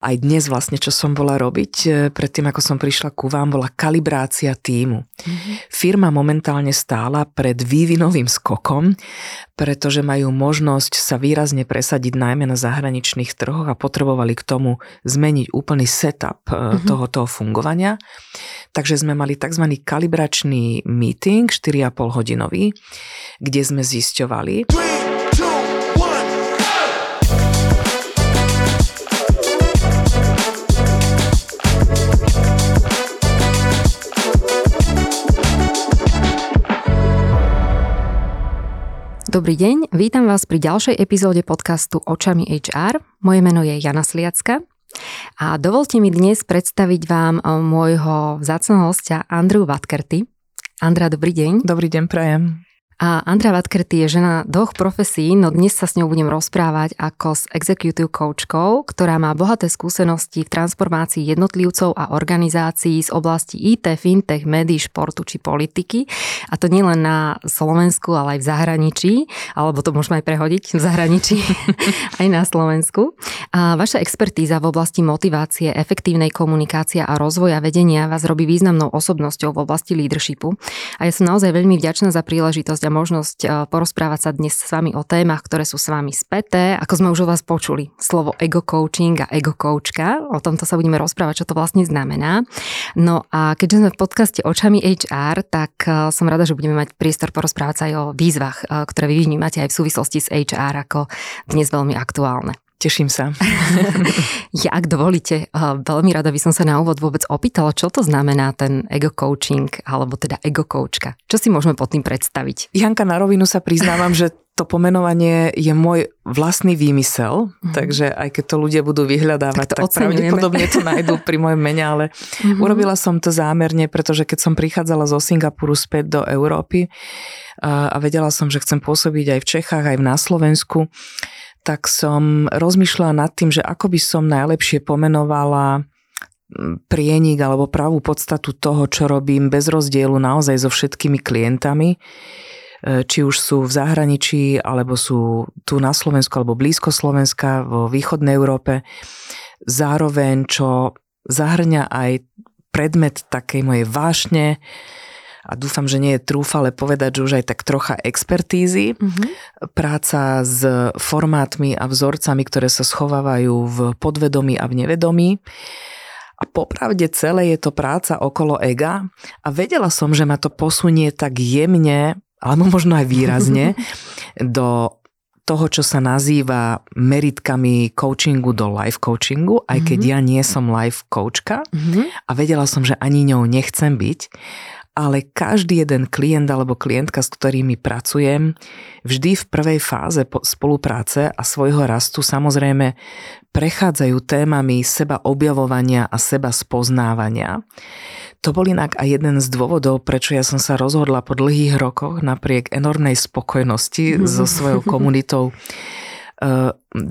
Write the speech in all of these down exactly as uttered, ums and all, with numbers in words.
aj dnes vlastne, čo som bola robiť, predtým ako som prišla ku vám, bola kalibrácia tímu. Mm-hmm. Firma momentálne stála pred vývinovým skokom, pretože majú možnosť sa výrazne presadiť najmä na zahraničných trhoch a potrebovali k tomu zmeniť úplný setup mm-hmm. tohoto fungovania. Takže sme mali tzv. Kalibračný meeting, štyri a pol hodinový, kde sme zisťovali... Dobrý deň, vítam vás pri ďalšej epizóde podcastu Očami há er. Moje meno je Jana Sliacka a dovolte mi dnes predstaviť vám môjho vzácneho hostia Andreu Vadkerti. Andrea, dobrý deň. Dobrý deň, prajem. A Andrea Vadkerti je žena dvoch profesí, no dnes sa s ňou budem rozprávať ako s executive coachkou, ktorá má bohaté skúsenosti v transformácii jednotlivcov a organizácií z oblasti í té, fintech, médií, športu či politiky. A to nie len na Slovensku, ale aj v zahraničí, alebo to môžeme aj prehodiť v zahraničí, aj na Slovensku. A vaša expertíza v oblasti motivácie, efektívnej komunikácie a rozvoja vedenia vás robí významnou osobnosťou v oblasti leadershipu. A ja som naozaj veľmi vďačná za príležitosť a možnosť porozprávať sa dnes s vami o témach, ktoré sú s vami späté. Ako sme už o vás počuli, slovo ego coaching a ego coachka, o tomto sa budeme rozprávať, čo to vlastne znamená. No a keďže sme v podcaste Očami há er, tak som rada, že budeme mať priestor porozprávať sa aj o výzvach, ktoré vy vnímate aj v súvislosti s há er ako dnes veľmi aktuálne. Teším sa. Ja, ak dovolíte, veľmi rada by som sa na úvod vôbec opýtala, čo to znamená ten ego coaching, alebo teda ego coachka. Čo si môžeme pod tým predstaviť? Janka, na rovinu sa priznávam, že to pomenovanie je môj vlastný výmysel, mm. takže aj keď to ľudia budú vyhľadávať, tak, tak pravdepodobne to nájdú pri mojom mene, ale mm-hmm. urobila som to zámerne, pretože keď som prichádzala zo Singapuru späť do Európy a, a vedela som, že chcem pôsobiť aj v Čechách, aj na Slovensku, tak som rozmýšľala nad tým, že ako by som najlepšie pomenovala prienik alebo pravú podstatu toho, čo robím bez rozdielu naozaj so všetkými klientami, či už sú v zahraničí, alebo sú tu na Slovensku, alebo blízko Slovenska, vo východnej Európe. Zároveň, čo zahrňa aj predmet takej mojej vášne, a dúfam, že nie je trúfale povedať, že už aj tak trocha expertízy. Mm-hmm. Práca s formátmi a vzorcami, ktoré sa schovávajú v podvedomí a v nevedomí. A popravde celé je to práca okolo ega. A vedela som, že ma to posunie tak jemne, alebo možno aj výrazne, do toho, čo sa nazýva meritkami coachingu do life coachingu, aj keď mm-hmm. ja nie som life coachka. Mm-hmm. A vedela som, že ani ňou nechcem byť. Ale každý jeden klient alebo klientka, s ktorými pracujem, vždy v prvej fáze spolupráce a svojho rastu samozrejme prechádzajú témami seba objavovania a seba spoznávania. To bol inak aj jeden z dôvodov, prečo ja som sa rozhodla po dlhých rokoch napriek enormnej spokojnosti so svojou komunitou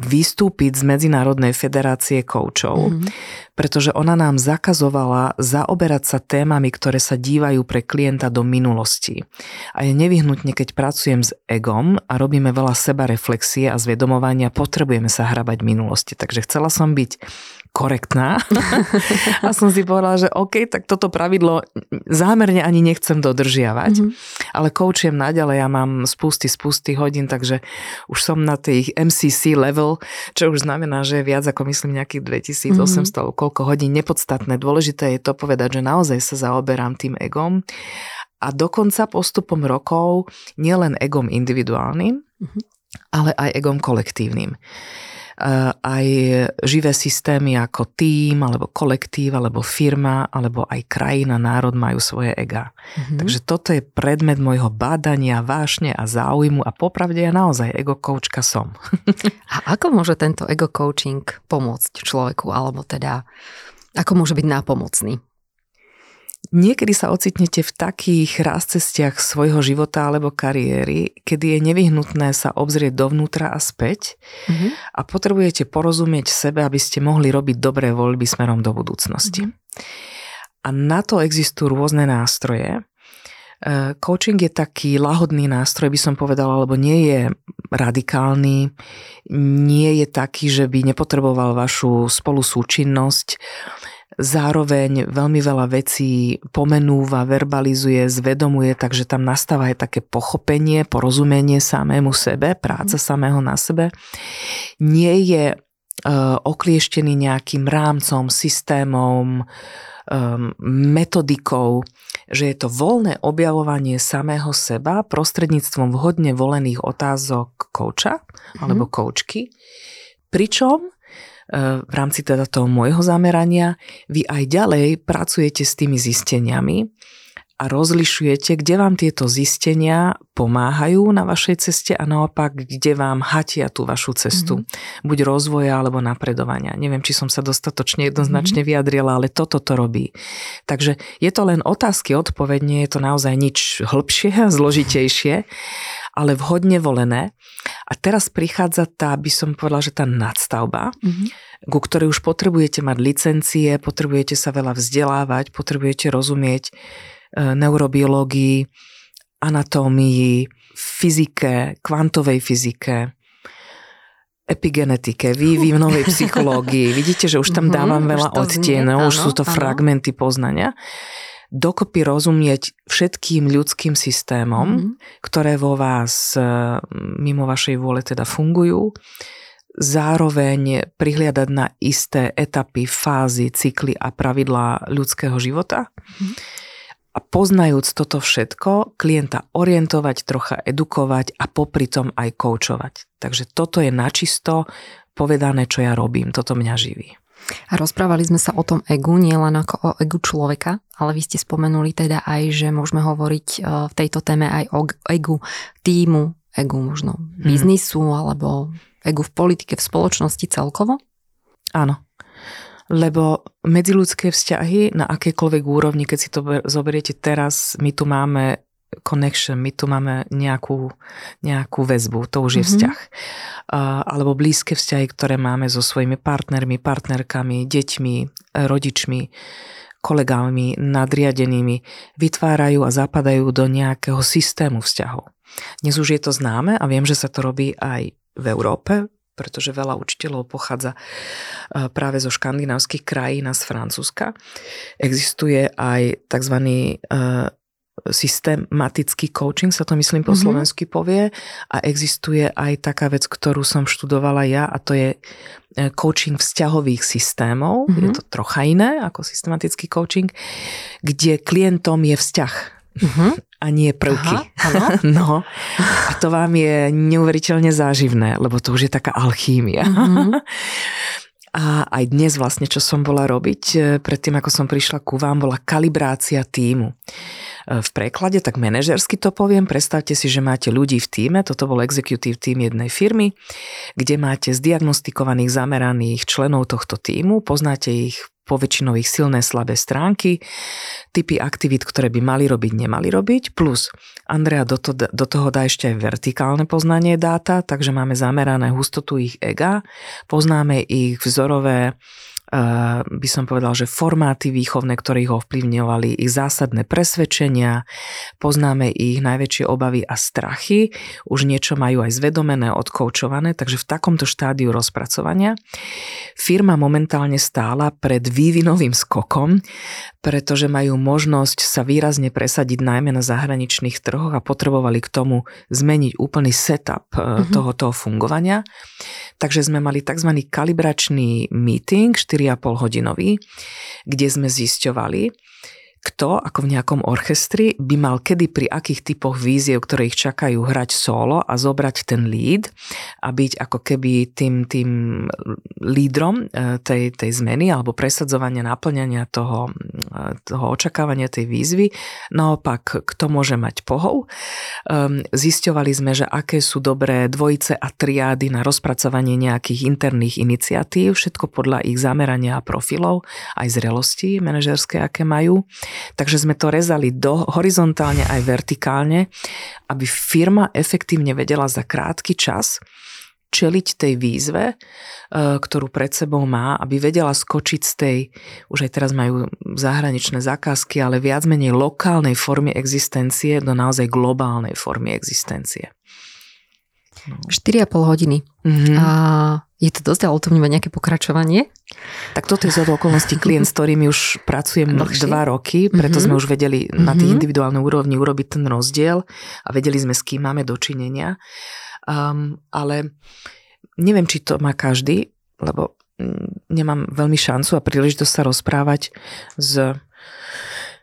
vystúpiť z Medzinárodnej federácie koučov, mm-hmm. pretože ona nám zakazovala zaoberať sa témami, ktoré sa dívajú pre klienta do minulosti. A je nevyhnutne, keď pracujem s egom a robíme veľa sebareflexie a zvedomovania, potrebujeme sa hrabať minulosti. Takže chcela som byť korektná a som si povedala, že OK, tak toto pravidlo zámerne ani nechcem dodržiavať, mm-hmm. ale koučujem naďalej, ja mám spústy, spústy hodín, takže už som na tej em cé cé level, čo už znamená, že viac ako myslím nejakých dvetisícosemsto mm-hmm. koľko hodín, nepodstatné. Dôležité je to povedať, že naozaj sa zaoberám tým egom a dokonca postupom rokov nielen egom individuálnym, mm-hmm. ale aj egom kolektívnym. Aj živé systémy ako tím, alebo kolektív, alebo firma, alebo aj krajina, národ majú svoje ega. Mm-hmm. Takže toto je predmet môjho bádania, vášne a záujmu a popravde ja naozaj ego coachka som. A ako môže tento ego coaching pomôcť človeku, alebo teda ako môže byť nápomocný? Niekedy sa ocitnete v takých rázcestiach svojho života alebo kariéry, kedy je nevyhnutné sa obzrieť dovnútra a späť mm-hmm. a potrebujete porozumieť sebe, aby ste mohli robiť dobré voľby smerom do budúcnosti. Mm-hmm. A na to existujú rôzne nástroje. Coaching je taký lahodný nástroj, by som povedala, lebo nie je radikálny, nie je taký, že by nepotreboval vašu spolusúčinnosť. Zároveň veľmi veľa vecí pomenúva, verbalizuje, zvedomuje, takže tam nastáva aj také pochopenie, porozumenie samému sebe, práca samého na sebe. Nie je e, oklieštený nejakým rámcom, systémom, e, metodikou, že je to voľné objavovanie samého seba prostredníctvom vhodne volených otázok kouča alebo koučky, pričom v rámci teda toho môjho zamerania, vy aj ďalej pracujete s tými zisteniami a rozlišujete, kde vám tieto zistenia pomáhajú na vašej ceste a naopak, kde vám hatia tú vašu cestu. Mm-hmm. Buď rozvoja, alebo napredovania. Neviem, či som sa dostatočne jednoznačne mm-hmm. vyjadrila, ale toto to robí. Takže je to len otázky, odpoveď, nie je to naozaj nič hĺbšie a zložitejšie, ale vhodne volené. A teraz prichádza tá, by som povedala, že tá nadstavba, mm-hmm. ku ktorej už potrebujete mať licencie, potrebujete sa veľa vzdelávať, potrebujete rozumieť neurobiológii, anatómii, fyzike, kvantovej fyzike, epigenetike, vývinovej psychológii. Vidíte, že už tam dávam veľa odtienov, už sú to fragmenty poznania. Dokopy rozumieť všetkým ľudským systémom, ktoré vo vás mimo vašej vôle teda fungujú. Zároveň prihliadať na isté etapy, fázy, cykly a pravidlá ľudského života. A poznajúc toto všetko, klienta orientovať, trocha edukovať a popri tom aj koučovať. Takže toto je načisto povedané, čo ja robím. Toto mňa živí. A rozprávali sme sa o tom egu, nielen ako o egu človeka, ale vy ste spomenuli teda aj, že môžeme hovoriť v tejto téme aj o egu tímu, egu možno biznisu, hmm. alebo egu v politike, v spoločnosti celkovo? Áno. Lebo medziľudské vzťahy na akejkoľvek úrovni, keď si to zoberiete teraz, my tu máme connection, my tu máme nejakú, nejakú väzbu, to už je vzťah. Mm-hmm. Alebo blízke vzťahy, ktoré máme so svojimi partnermi, partnerkami, deťmi, rodičmi, kolegami, nadriadenými, vytvárajú a zapadajú do nejakého systému vzťahov. Dnes už je to známe a viem, že sa to robí aj v Európe, pretože veľa učiteľov pochádza práve zo škandinávskych krajín a z Francúzska. Existuje aj tzv. Systematický coaching, sa to myslím po mm-hmm. slovensky povie, a existuje aj taká vec, ktorú som študovala ja, a to je coaching vzťahových systémov. Mm-hmm. Je to trocha iné ako systematický coaching, kde klientom je vzťah. Uh-huh. A nie prvky. Aha, no. A to vám je neuveriteľne záživné, lebo to už je taká alchýmia. Uh-huh. A aj dnes vlastne, čo som bola robiť, predtým ako som prišla ku vám, bola kalibrácia tímu. V preklade, tak manažersky to poviem, predstavte si, že máte ľudí v tíme, toto bol executive tím jednej firmy, kde máte zdiagnostikovaných, zameraných členov tohto tímu, poznáte ich poväčšinou ich silné, slabé stránky, typy aktivít, ktoré by mali robiť, nemali robiť, plus Andrea do, to, do toho dá ešte aj vertikálne poznanie dáta, takže máme zamerané hustotu ich ega, poznáme ich vzorové, by som povedal, že formáty výchovné, ktoré ich ovplyvňovali, ich zásadné presvedčenia, poznáme ich najväčšie obavy a strachy, už niečo majú aj zvedomené, odkoučované, takže v takomto štádiu rozpracovania firma momentálne stála pred vývinovým skokom, pretože majú možnosť sa výrazne presadiť najmä na zahraničných trhoch a potrebovali k tomu zmeniť úplný setup mm-hmm. tohoto fungovania. Takže sme mali tzv. Kalibračný meeting, štyri a pol hodinový, kde sme zisťovali, kto, ako v nejakom orchestri, by mal kedy pri akých typoch víziev, ktoré ich čakajú, hrať solo a zobrať ten lead a byť ako keby tým, tým lídrom tej, tej zmeny alebo presadzovania, naplňania toho, toho očakávania tej výzvy. Naopak, kto môže mať pohov? Zisťovali sme, že aké sú dobré dvojice a triády na rozpracovanie nejakých interných iniciatív, všetko podľa ich zamerania a profilov, aj zrelosti manažerské, aké majú. Takže sme to rezali do, horizontálne aj vertikálne, aby firma efektívne vedela za krátky čas čeliť tej výzve, ktorú pred sebou má, aby vedela skočiť z tej, už aj teraz majú zahraničné zákazky, ale viac menej lokálnej formy existencie do naozaj globálnej formy existencie. No. štyri a pol hodiny. Mm-hmm. A je to dosť, ale to vníma nejaké pokračovanie? Tak toto je zo okolností klient, s ktorými už pracujem dlhšie? dva roky, preto mm-hmm. sme už vedeli mm-hmm. na tej individuálnej úrovni urobiť ten rozdiel a vedeli sme, s kým máme dočinenia. Um, ale neviem, či to má každý, lebo nemám veľmi šancu a príležitosť sa rozprávať s,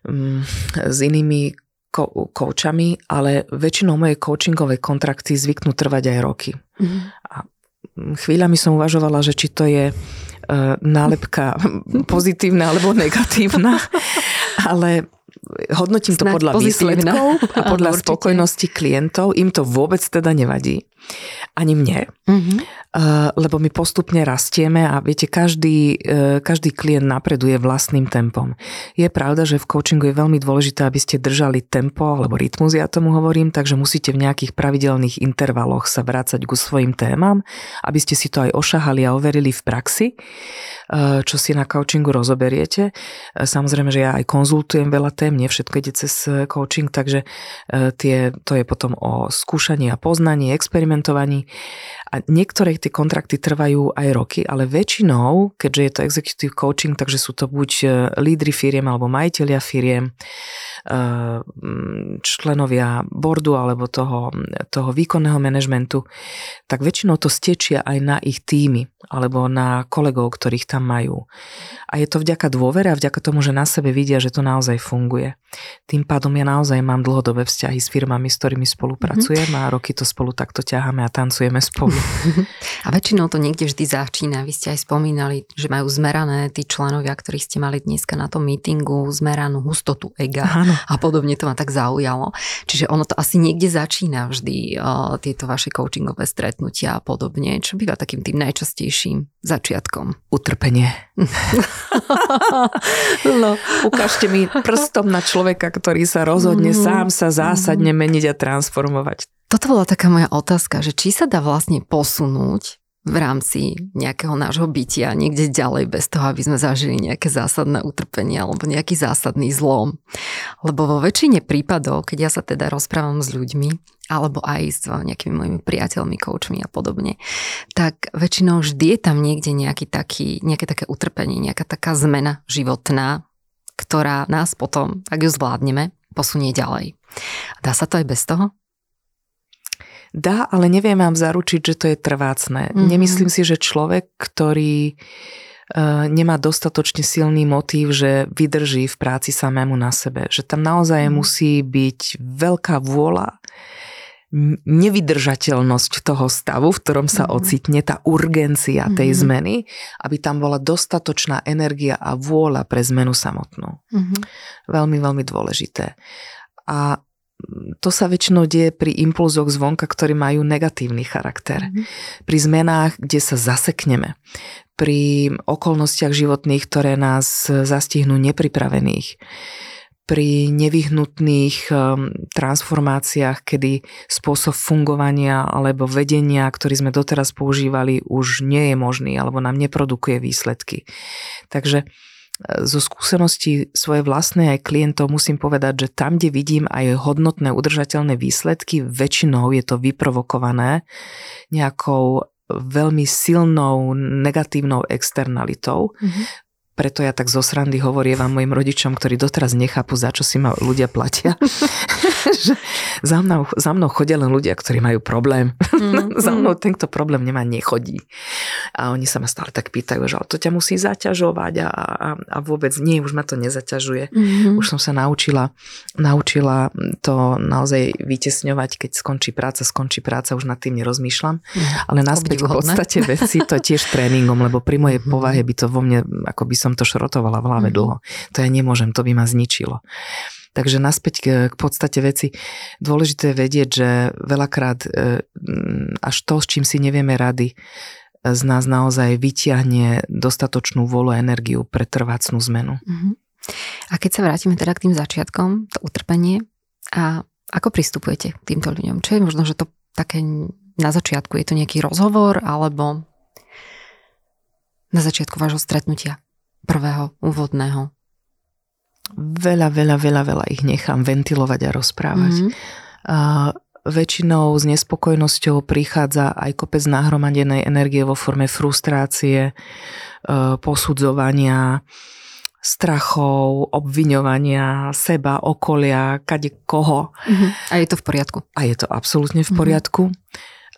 um, s inými ko- koučami, ale väčšinou moje coachingové kontrakty zvyknú trvať aj roky. Mm-hmm. A chvíľami som uvažovala, že či to je uh, nálepka pozitívna alebo negatívna, ale hodnotím to podľa pozitívna. výsledkov a podľa Určite. spokojnosti klientov. Im to vôbec teda nevadí. Ani mne. Mm-hmm. Lebo my postupne rastieme a viete, každý, každý klient napreduje vlastným tempom. Je pravda, že v coachingu je veľmi dôležité, aby ste držali tempo, alebo rytmus, ja tomu hovorím, takže musíte v nejakých pravidelných intervaloch sa vrácať ku svojim témam, aby ste si to aj ošahali a overili v praxi, čo si na coachingu rozoberiete. Samozrejme, že ja aj konzultujem veľa tém, nie všetko ide cez coaching, takže tie, to je potom o skúšaní a poznaní, experimentovaní. A niektoré tie kontrakty trvajú aj roky, ale väčšinou, keďže je to executive coaching, takže sú to buď lídri firiem alebo majitelia firiem, členovia boardu alebo toho, toho výkonného manažmentu, tak väčšinou to stečia aj na ich týmy alebo na kolegov, ktorých tam majú. A je to vďaka dôvere a vďaka tomu, že na sebe vidia, že to naozaj funguje. Tým pádom ja naozaj mám dlhodobé vzťahy s firmami, s ktorými spolupracujem mm-hmm. a roky to spolu takto ťaháme a tancujeme spolu. A väčšinou to niekde vždy začína. Vy ste aj spomínali, že majú zmerané tí členovia, ktorých ste mali dneska na tom meetingu, zmeranú hustotu ega. Áno. A podobne, to ma tak zaujalo. Čiže ono to asi niekde začína vždy, uh, tieto vaše coachingové stretnutia a podobne. Čo býva takým tým najčastejším začiatkom? Utrpenie. No, ukážte mi prstom na človeka, ktorý sa rozhodne mm. sám sa zásadne meniť a transformovať. Toto bola taká moja otázka, že či sa dá vlastne posunúť v rámci nejakého nášho bytia niekde ďalej bez toho, aby sme zažili nejaké zásadné utrpenie alebo nejaký zásadný zlom. Lebo vo väčšine prípadov, keď ja sa teda rozprávam s ľuďmi, alebo aj s nejakými mojimi priateľmi, koučmi a podobne, tak väčšinou vždy je tam niekde nejaký taký, nejaké také utrpenie, nejaká taká zmena životná, ktorá nás potom, ak ju zvládneme, posunie ďalej. Dá sa to aj bez toho? Dá, ale neviem vám zaručiť, že to je trvácne. Mm-hmm. Nemyslím si, že človek, ktorý uh, nemá dostatočne silný motív, že vydrží v práci samému na sebe. Že tam naozaj mm-hmm. musí byť veľká vôľa, nevydržateľnosť toho stavu, v ktorom sa mm-hmm. ocitne, tá urgencia tej mm-hmm. zmeny, aby tam bola dostatočná energia a vôľa pre zmenu samotnú. Mm-hmm. Veľmi, veľmi dôležité. A to sa väčšinou deje pri impulzoch zvonka, ktorí majú negatívny charakter. Mm. Pri zmenách, kde sa zasekneme. Pri okolnostiach životných, ktoré nás zastihnú nepripravených. Pri nevyhnutných transformáciách, kedy spôsob fungovania alebo vedenia, ktorý sme doteraz používali, už nie je možný alebo nám neprodukuje výsledky. Takže zo skúseností svoje vlastné aj klientov musím povedať, že tam, kde vidím aj hodnotné, udržateľné výsledky, väčšinou je to vyprovokované nejakou veľmi silnou negatívnou externalitou. Mm-hmm. Preto ja tak zo srandy hovorím vám mojim rodičom, ktorí doteraz nechápu, za čo si ma ľudia platia. za, mnou, za mnou chodia len ľudia, ktorí majú problém. Mm, za mnou mm. ten, kto problém nemá, nechodí. A oni sa ma stále tak pýtajú, že to ťa musí zaťažovať a, a, a vôbec nie, už ma to nezaťažuje. Mm-hmm. Už som sa naučila, naučila to naozaj vytesňovať, keď skončí práca, skončí práca, už nad tým nerozmýšľam. Mm, Ale naspäť v podstate veci, to tiež tréningom, lebo pri mojej mm-hmm. povahe by to vo mne, ako by som som to šrotovala v hlave dlho. To ja nemôžem, to by ma zničilo. Takže naspäť k podstate veci. Dôležité je vedieť, že veľakrát až to, s čím si nevieme rady, z nás naozaj vyťahne dostatočnú vôľu a energiu pre trvácnu zmenu. A keď sa vrátime teda k tým začiatkom, to utrpenie, a ako pristupujete k týmto ľuďom? Čo je možno, že to také na začiatku? Je to nejaký rozhovor alebo na začiatku vášho stretnutia prvého, úvodného? Veľa, veľa, veľa, veľa ich nechám ventilovať a rozprávať. Mm-hmm. Uh, väčšinou s nespokojnosťou prichádza aj kopec nahromadenej energie vo forme frustrácie, uh, posudzovania, strachov, obviňovania seba, okolia, kade koho. Uh-huh. A je to v poriadku? A je to absolútne v poriadku. Uh-huh.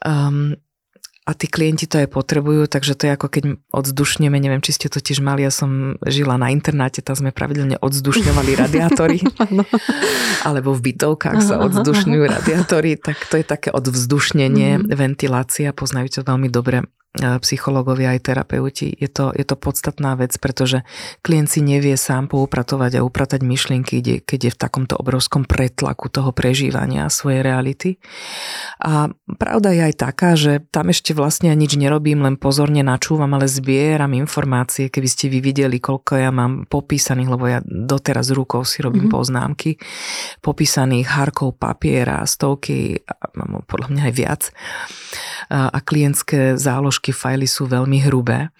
Um, a tí klienti to aj potrebujú, takže to je ako keď odzdušneme, neviem, či ste to tiež mali, ja som žila na internáte, tam sme pravidelne odzdušňovali radiátory. No. Alebo v bytovkách sa odzdušňujú radiátory, tak to je také odvzdušnenie, mm-hmm. ventilácia, poznajú to veľmi dobre psychológovia aj terapeuti. Je to, je to podstatná vec, pretože klient si nevie sám poupratovať a upratať myšlienky, keď je v takomto obrovskom pretlaku toho prežívania svojej reality. A pravda je aj taká, že tam ešte vlastne nič nerobím, len pozorne načúvam, ale zbieram informácie, keby ste vy videli, koľko ja mám popísaných, lebo ja doteraz rukou si robím mm-hmm. poznámky, popísaných hárkov papiera, stovky, mám podľa mňa aj viac, a klientské záložky fajly sú veľmi hrubé.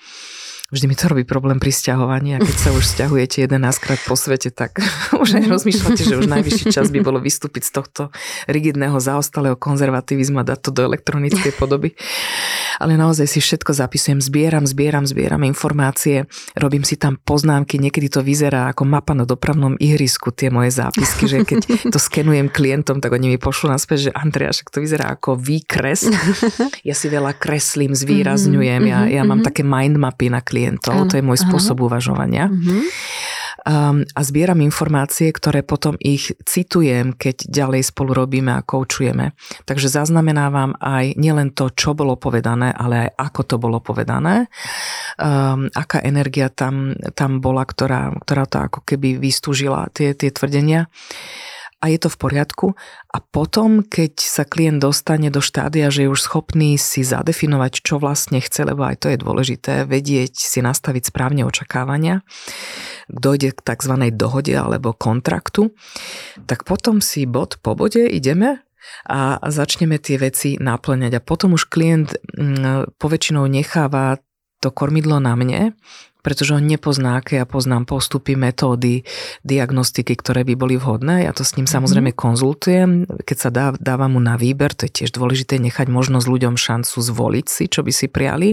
Vždy mi to robí problém pri sťahovaní a keď sa už sťahujete jedenásťkrát po svete, tak už aj rozmýšľate, že už najvyšší čas by bolo vystúpiť z tohto rigidného zaostalého konzervativizmu a dať to do elektronickej podoby. Ale naozaj si všetko zapisujem, zbieram, zbieram, zbieram informácie, robím si tam poznámky, niekedy to vyzerá ako mapa na dopravnom ihrisku, tie moje zápisky, že keď to skenujem klientom, tak oni mi pošlú naspäť, že Andrea, však to vyzerá ako výkres. Ja si veľa kreslím, zvýrazňujem, ja, ja mám také mindmapy na klientov. Klientov, to je môj spôsob Aha. uvažovania. Uh-huh. Um, a zbieram informácie, ktoré potom ich citujem, keď ďalej spolu robíme a koučujeme. Takže zaznamenávam aj nielen to, čo bolo povedané, ale aj ako to bolo povedané. Um, aká energia tam, tam bola, ktorá, ktorá to ako keby vystúžila tie, tie tvrdenia. A je to v poriadku. A potom, keď sa klient dostane do štádia, že je už schopný si zadefinovať, čo vlastne chce, lebo aj to je dôležité, vedieť si nastaviť správne očakávania, dojde k tzv. Dohode alebo kontraktu, tak potom si bod po bode ideme a začneme tie veci naplňať. A potom už klient poväčšinou necháva to kormidlo na mne, pretože on nepozná, aké ja poznám postupy, metódy, diagnostiky, ktoré by boli vhodné. Ja to s ním samozrejme konzultujem, keď sa dá, dávam mu na výber, to je tiež dôležité nechať možnosť ľuďom šancu zvoliť si, čo by si priali.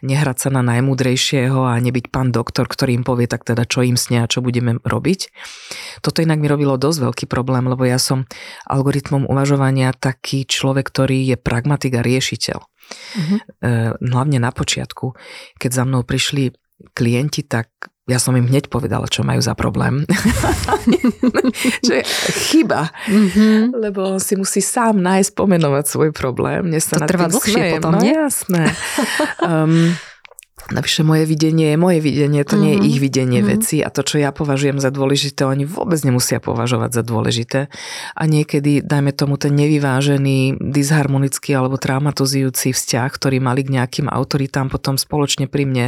Nehrať sa na najmúdrejšieho a nebyť pán doktor, ktorý im povie tak teda, čo im snia a čo budeme robiť. Toto inak mi robilo dosť veľký problém, lebo ja som algoritmom uvažovania taký človek, ktorý je pragmatik a riešiteľ. Uh-huh. Hlavne na počiatku, keď za mnou prišli klienti, tak ja som im hneď povedala, čo majú za problém. Čo je chyba. Mm-hmm. Lebo si musí sám nájsť, pomenovať svoj problém. Mne sa to trvá dlhšie potom, nie? No, jasné. Um, Navyše moje videnie je moje videnie, to nie je ich videnie mm-hmm. veci a to, čo ja považujem za dôležité, oni vôbec nemusia považovať za dôležité. A niekedy, dajme tomu, ten nevyvážený, disharmonický alebo traumatizujúci vzťah, ktorý mali k nejakým autoritám, potom spoločne pri mne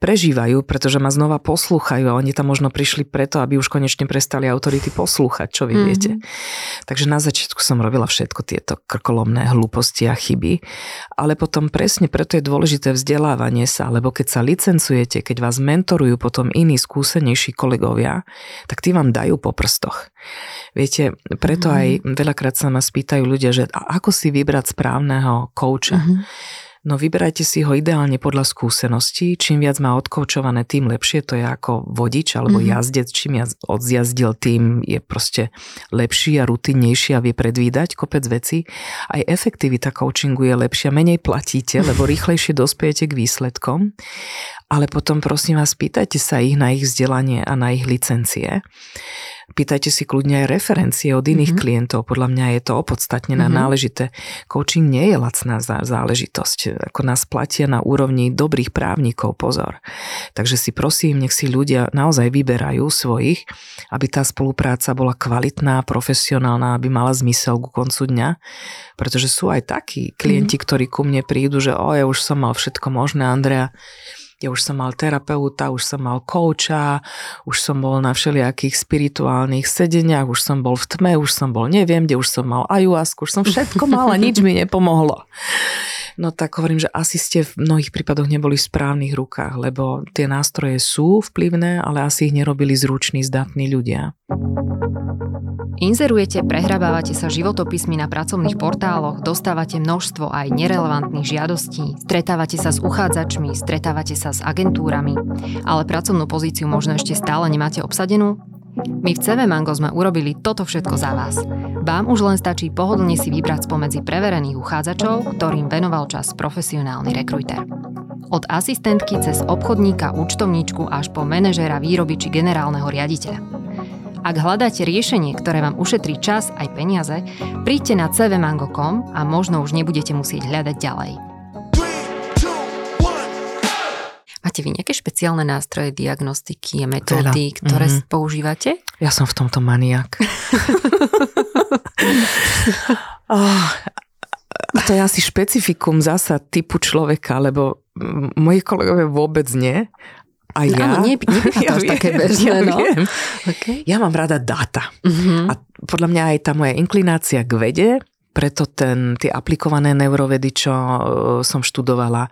prežívajú, pretože ma znova poslúchajú a oni tam možno prišli preto, aby už konečne prestali autority poslúchať, čo vy mm-hmm. viete. Takže na začiatku som robila všetko tieto krkolomné hlúposti a chyby, ale potom presne preto je dôležité vzdelávanie sa, lebo keď sa licencujete, keď vás mentorujú potom iní skúsenejší kolegovia, tak tí vám dajú po prstoch. Viete, preto aj veľakrát sa ma spýtajú ľudia, že a ako si vybrať správneho kouča? Uh-huh. No vyberajte si ho ideálne podľa skúseností. Čím viac má odkoučované, tým lepšie. To je ako vodič alebo uh-huh. jazdec. Čím viac odjazdil, tým je proste lepší a rutinnejší a vie predvídať kopec veci. Aj efektivita coachingu je lepšia. Menej platíte, lebo rýchlejšie dospiete k výsledkom. Ale potom prosím vás, pýtajte sa ich na ich vzdelanie a na ich licencie. Pýtajte si kľudne aj referencie od iných mm-hmm. klientov. Podľa mňa je to opodstatnené mm-hmm. náležité. Coaching nie je lacná záležitosť. Ako nás platia na úrovni dobrých právnikov, pozor. Takže si prosím, nech si ľudia naozaj vyberajú svojich, aby tá spolupráca bola kvalitná, profesionálna, aby mala zmysel ku koncu dňa. Pretože sú aj takí klienti, mm-hmm. ktorí ku mne prídu, že o, ja už som mal všetko možné, Andrea, Ja už som mal terapeuta, už som mal kouča, už som bol na všelijakých spirituálnych sedeniach, už som bol v tme, už som bol neviem kde, už som mal ayahuasku, už som všetko mal a nič mi nepomohlo. No tak hovorím, že asi ste v mnohých prípadoch neboli v správnych rukách, lebo tie nástroje sú vplyvné, ale asi ich nerobili zruční, zdatní ľudia. Inzerujete, prehrabávate sa životopismi na pracovných portáloch, dostávate množstvo aj nerelevantných žiadostí, stretávate sa s uchádzačmi, stretávate sa s agentúrami, ale pracovnú pozíciu možno ešte stále nemáte obsadenú? My v cé vé Mango sme urobili toto všetko za vás. Vám už len stačí pohodlne si vybrať spomedzi preverených uchádzačov, ktorým venoval čas profesionálny rekrúter. Od asistentky cez obchodníka, účtovníčku až po manažéra výroby či generálneho riaditeľa. Ak hľadáte riešenie, ktoré vám ušetrí čas aj peniaze, príďte na cé vé mango bodka com a možno už nebudete musieť hľadať ďalej. Máte vy nejaké špeciálne nástroje diagnostiky a metódy, teda, ktoré mm-hmm. používate? Ja som v tomto maniak. oh, to je asi špecifikum zasa typu človeka, lebo moji kolegovia vôbec nie. A no, ja... Áno, nebýva ja to viem, také bežné, ja no. Okay. Ja mám rada dáta. Mm-hmm. A podľa mňa aj tá moja inklinácia k vede, preto ten, tie aplikované neurovedy, čo som študovala,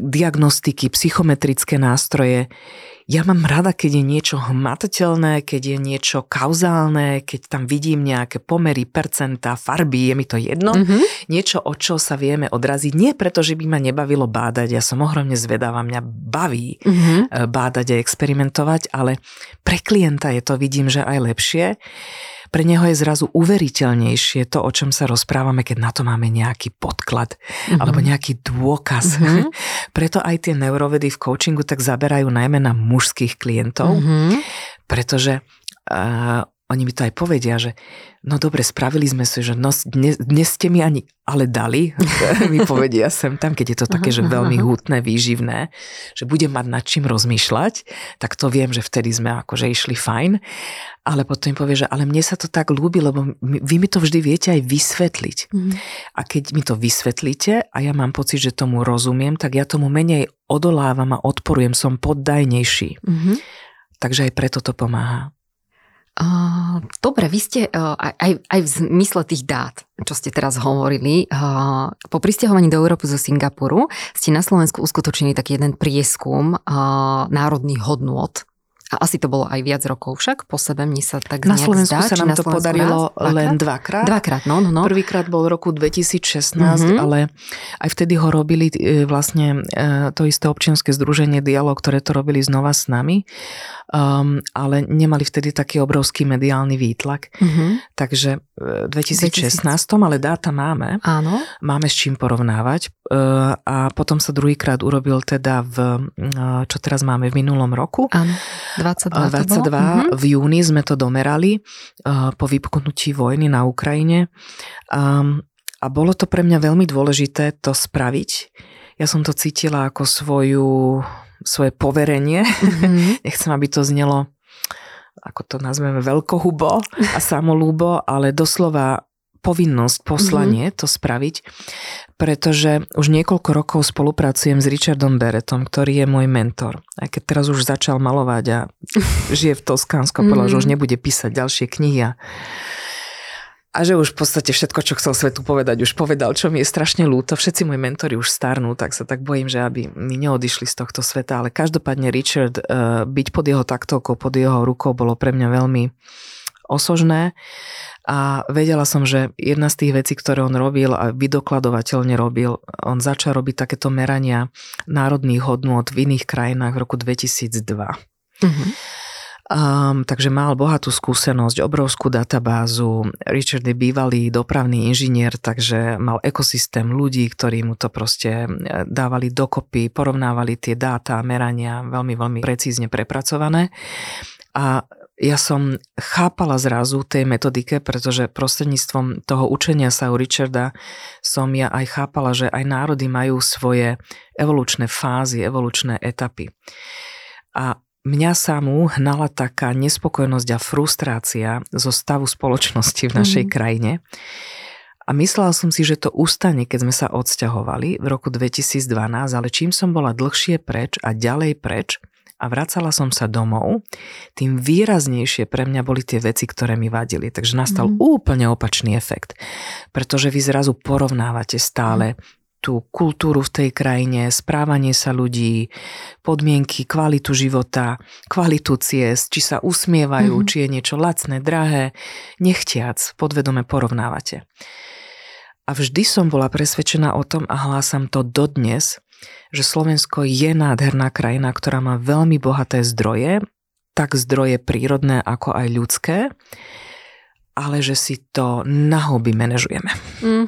diagnostiky, psychometrické nástroje. Ja mám rada, keď je niečo hmatateľné, keď je niečo kauzálne, keď tam vidím nejaké pomery, percentá, farby, je mi to jedno. Mm-hmm. Niečo, o čo sa vieme odraziť. Nie preto, že by ma nebavilo bádať, ja som ohromne zvedavá, mňa baví mm-hmm. bádať a experimentovať, ale pre klienta je to, vidím, že aj lepšie. Pre neho je zrazu uveriteľnejšie to, o čom sa rozprávame, keď na to máme nejaký podklad mm-hmm. alebo nejaký dôkaz. Mm-hmm. Preto aj tie neurovedy v coachingu tak zaberajú najmä na mužských klientov, mm-hmm. pretože uh, oni mi to aj povedia, že no dobre, spravili sme si, že no, dnes, dnes ste mi ani ale dali, mi povedia sem tam, keď je to také, že veľmi hutné, výživné, že budem mať nad čím rozmýšľať, tak to viem, že vtedy sme akože išli fajn, ale potom im povie, že ale mne sa to tak ľúbi, lebo my, vy mi to vždy viete aj vysvetliť. Mm. A keď mi to vysvetlíte a ja mám pocit, že tomu rozumiem, tak ja tomu menej odolávam a odporujem, som poddajnejší. Mm-hmm. Takže aj preto to pomáha. Dobre, vy ste aj, aj v zmysle tých dát, čo ste teraz hovorili, po prisťahovaní do Európy zo Singapuru ste na Slovensku uskutočnili taký jeden prieskum národných hodnôt. A asi to bolo aj viac rokov však, po sebe mne sa tak na nejak Slovensku zdá. Sa nám na to Slovensku podarilo raz? Len dvakrát. Dvakrát, no, no, no. Prvýkrát bol v roku dvetisícšestnásť, mm-hmm. ale aj vtedy ho robili vlastne to isté občianske združenie Dialog, ktoré to robili znova s nami, um, ale nemali vtedy taký obrovský mediálny výtlak. Mm-hmm. Takže v dvetisícšestnásť, ale dáta máme. Áno. Máme s čím porovnávať. A potom sa druhýkrát urobil teda v, čo teraz máme v minulom roku. Áno. dvadsaťdva, dvadsaťdva v júni sme to domerali uh, po vypuknutí vojny na Ukrajine um, a bolo to pre mňa veľmi dôležité to spraviť. Ja som to cítila ako svoju, svoje poverenie. Mm-hmm. Nechcem, aby to znelo, ako to nazveme, veľkohubo a samolúbo, ale doslova povinnosť, poslanie mm-hmm. to spraviť, pretože už niekoľko rokov spolupracujem s Richardom Beretom, ktorý je môj mentor. Aj keď teraz už začal malovať a žije v Toskánsku, mm-hmm. povedal, že už nebude písať ďalšie knihy a, a že už v podstate všetko, čo chcel svetu povedať, už povedal, čo mi je strašne ľúto. Všetci moji mentori už starnú, tak sa tak bojím, že aby mi neodišli z tohto sveta, ale každopádne Richard, uh, byť pod jeho taktovkou, pod jeho rukou bolo pre mňa veľmi osožné a vedela som, že jedna z tých vecí, ktoré on robil a vydokladovateľne robil, on začal robiť takéto merania národných hodnôt v iných krajinách v roku dvetisícdva. Mm-hmm. Um, takže mal bohatú skúsenosť, obrovskú databázu. Richard je bývalý dopravný inžinier, takže mal ekosystém ľudí, ktorí mu to proste dávali dokopy, porovnávali tie dáta, merania, veľmi, veľmi precízne prepracované. A ja som chápala zrazu tej metodike, pretože prostredníctvom toho učenia sa u Richarda som ja aj chápala, že aj národy majú svoje evolučné fázy, evolučné etapy. A mňa samú hnala taká nespokojnosť a frustrácia zo stavu spoločnosti v našej mm-hmm. krajine. A myslela som si, že to ustane, keď sme sa odsťahovali v roku dvetisícdvanásť, ale čím som bola dlhšie preč a ďalej preč a vracala som sa domov, tým výraznejšie pre mňa boli tie veci, ktoré mi vadili. Takže nastal mm. úplne opačný efekt. Pretože vy zrazu porovnávate stále tú kultúru v tej krajine, správanie sa ľudí, podmienky, kvalitu života, kvalitu ciest, či sa usmievajú, mm-hmm. či je niečo lacné, drahé. Nechtiac, podvedome porovnávate. A vždy som bola presvedčená o tom a hlásam to dodnes, že Slovensko je nádherná krajina, ktorá má veľmi bohaté zdroje, tak zdroje prírodné, ako aj ľudské, ale že si to nahoby manažujeme. Mm.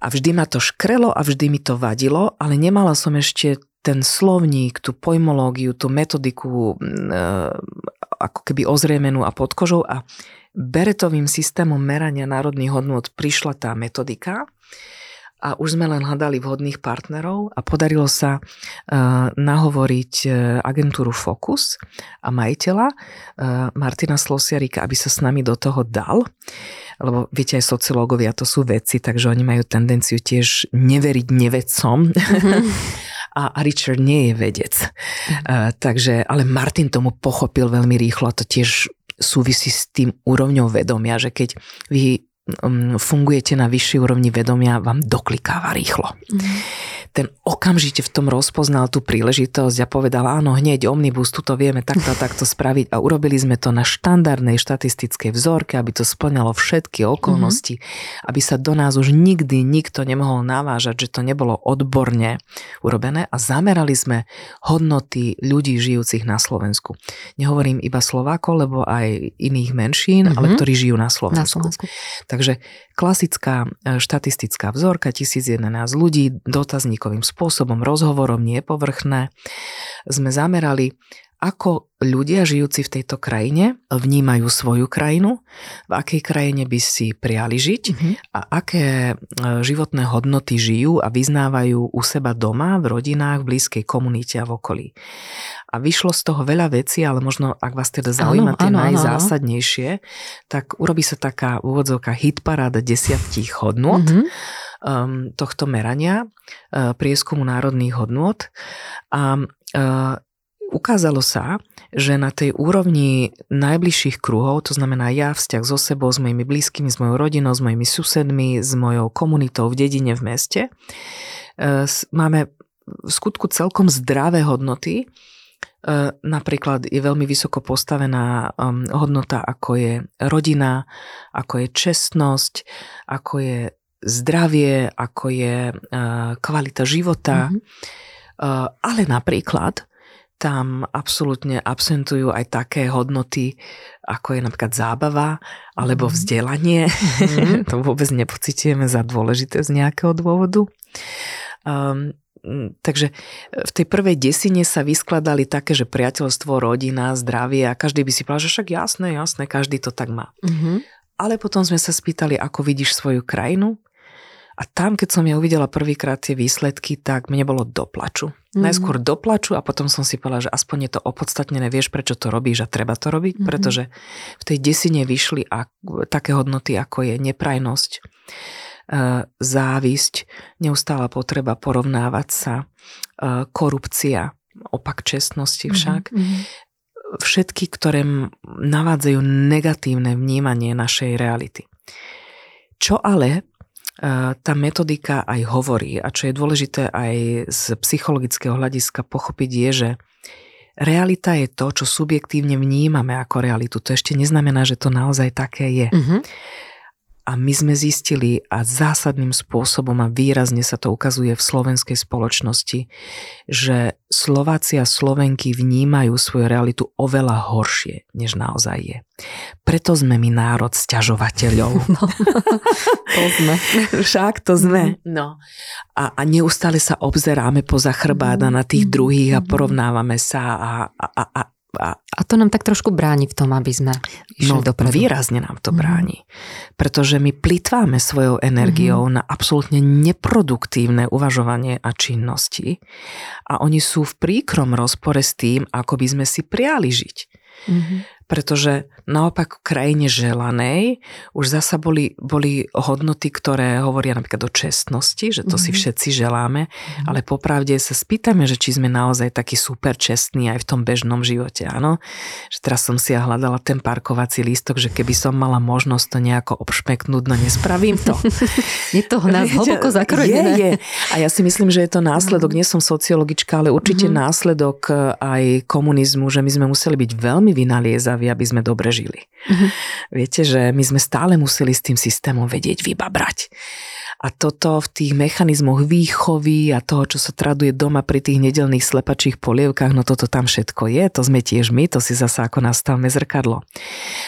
A vždy ma to škrelo a vždy mi to vadilo, ale nemala som ešte ten slovník, tú pojmológiu, tú metodiku ako keby ozriemenú a pod kožou a Beretovým systémom merania národných hodnôt prišla tá metodika a už sme len hľadali vhodných partnerov a podarilo sa uh, nahovoriť uh, agentúru Focus a majiteľa uh, Martina Slosiaríka, aby sa s nami do toho dal. Lebo viete, aj sociológovia to sú vedci, takže oni majú tendenciu tiež neveriť nevedcom. Mm-hmm. a, a Richard nie je vedec. Mm-hmm. Uh, takže, ale Martin tomu pochopil veľmi rýchlo a to tiež súvisí s tým úrovňou vedomia, že keď vy fungujete na vyššej úrovni vedomia, vám doklikáva rýchlo. Mm. Ten okamžite v tom rozpoznal tú príležitosť a povedal, áno, hneď omnibus, tu to vieme takto a takto spraviť a urobili sme to na štandardnej štatistickej vzorke, aby to splňalo všetky okolnosti, mm. aby sa do nás už nikdy nikto nemohol navážať, že to nebolo odborne urobené a zamerali sme hodnoty ľudí žijúcich na Slovensku. Nehovorím iba Slovákov, lebo aj iných menšín, mm. ale ktorí žijú na Slovensku. Na Slovensku. Takže klasická štatistická vzorka, tisícjedenásť ľudí, dotazníkovým spôsobom, rozhovorom, nie povrchné, sme zamerali, ako ľudia žijúci v tejto krajine vnímajú svoju krajinu, v akej krajine by si priali žiť mm-hmm. a aké životné hodnoty žijú a vyznávajú u seba doma, v rodinách, v blízkej komunite a v okolí. A vyšlo z toho veľa vecí, ale možno, ak vás teda zaujíma tie najzásadnejšie, tak urobí sa taká úvodzovka hitparáda desiatich hodnot mm-hmm. um, tohto merania, uh, prieskumu národných hodnot a uh, ukázalo sa, že na tej úrovni najbližších kruhov, to znamená ja, vzťah so sebou, s mojimi blízkymi, s mojou rodinou, s mojimi susedmi, s mojou komunitou v dedine, v meste, máme v skutku celkom zdravé hodnoty. Napríklad je veľmi vysoko postavená hodnota, ako je rodina, ako je čestnosť, ako je zdravie, ako je kvalita života. Mm-hmm. Ale napríklad tam absolútne absentujú aj také hodnoty, ako je napríklad zábava alebo vzdelanie. Mm. To vôbec nepocitujeme za dôležité z nejakého dôvodu. Um, takže v tej prvej desine sa vyskladali také, že priateľstvo, rodina, zdravie a každý by si povedal, že však jasné, jasné, každý to tak má. Mm-hmm. Ale potom sme sa spýtali, ako vidíš svoju krajinu. A tam, keď som ja uvidela prvýkrát tie výsledky, tak mne bolo do plaču. Mm. Najskôr do plaču a potom som si povedala, že aspoň je to opodstatnené, vieš, prečo to robíš a treba to robiť, mm. pretože v tej desine vyšli a, také hodnoty, ako je neprajnosť, e, závisť, neustála potreba porovnávať sa, e, korupcia, opak čestnosti však. Mm. Všetky, ktoré navádzajú negatívne vnímanie našej reality. Čo ale tá metodika aj hovorí a čo je dôležité aj z psychologického hľadiska pochopiť je, že realita je to, čo subjektívne vnímame ako realitu. To ešte neznamená, že to naozaj také je. Mm-hmm. A my sme zistili a zásadným spôsobom a výrazne sa to ukazuje v slovenskej spoločnosti, že Slováci a Slovenky vnímajú svoju realitu oveľa horšie, než naozaj je. Preto sme my národ sťažovateľov. No, to sme. Však to sme. No. A, a neustále sa obzeráme poza chrbát na tých druhých a porovnávame sa a, a, a A, a to nám tak trošku bráni v tom, aby sme išli no, dopredu. Výrazne nám to bráni, mm. pretože my plitváme svojou energiou mm. na absolútne neproduktívne uvažovanie a činnosti a oni sú v príkrom rozpore s tým, ako by sme si priali žiť. Mm. pretože naopak v krajine želanej už zasa boli, boli hodnoty, ktoré hovoria napríklad o čestnosti, že to mm-hmm. si všetci želáme, mm-hmm. ale popravde sa spýtame, že či sme naozaj takí super čestní aj v tom bežnom živote, áno. Že teraz som si ja hľadala ten parkovací lístok, že keby som mala možnosť to nejako obšmeknúť, no nespravím to. Je to nás hlboko zakrojené. Je, je. A ja si myslím, že je to následok, nie som sociologička, ale určite mm-hmm. následok aj komunizmu, že my sme museli byť veľmi vynaliezaví, aby sme dobre žili. Uh-huh. Viete, že my sme stále museli s tým systémom vedieť vybabrať. A toto v tých mechanizmoch výchovy a toho, čo sa traduje doma pri tých nedelných slepačích polievkách, no toto tam všetko je, to sme tiež my, to si zasa ako nastavme zrkadlo.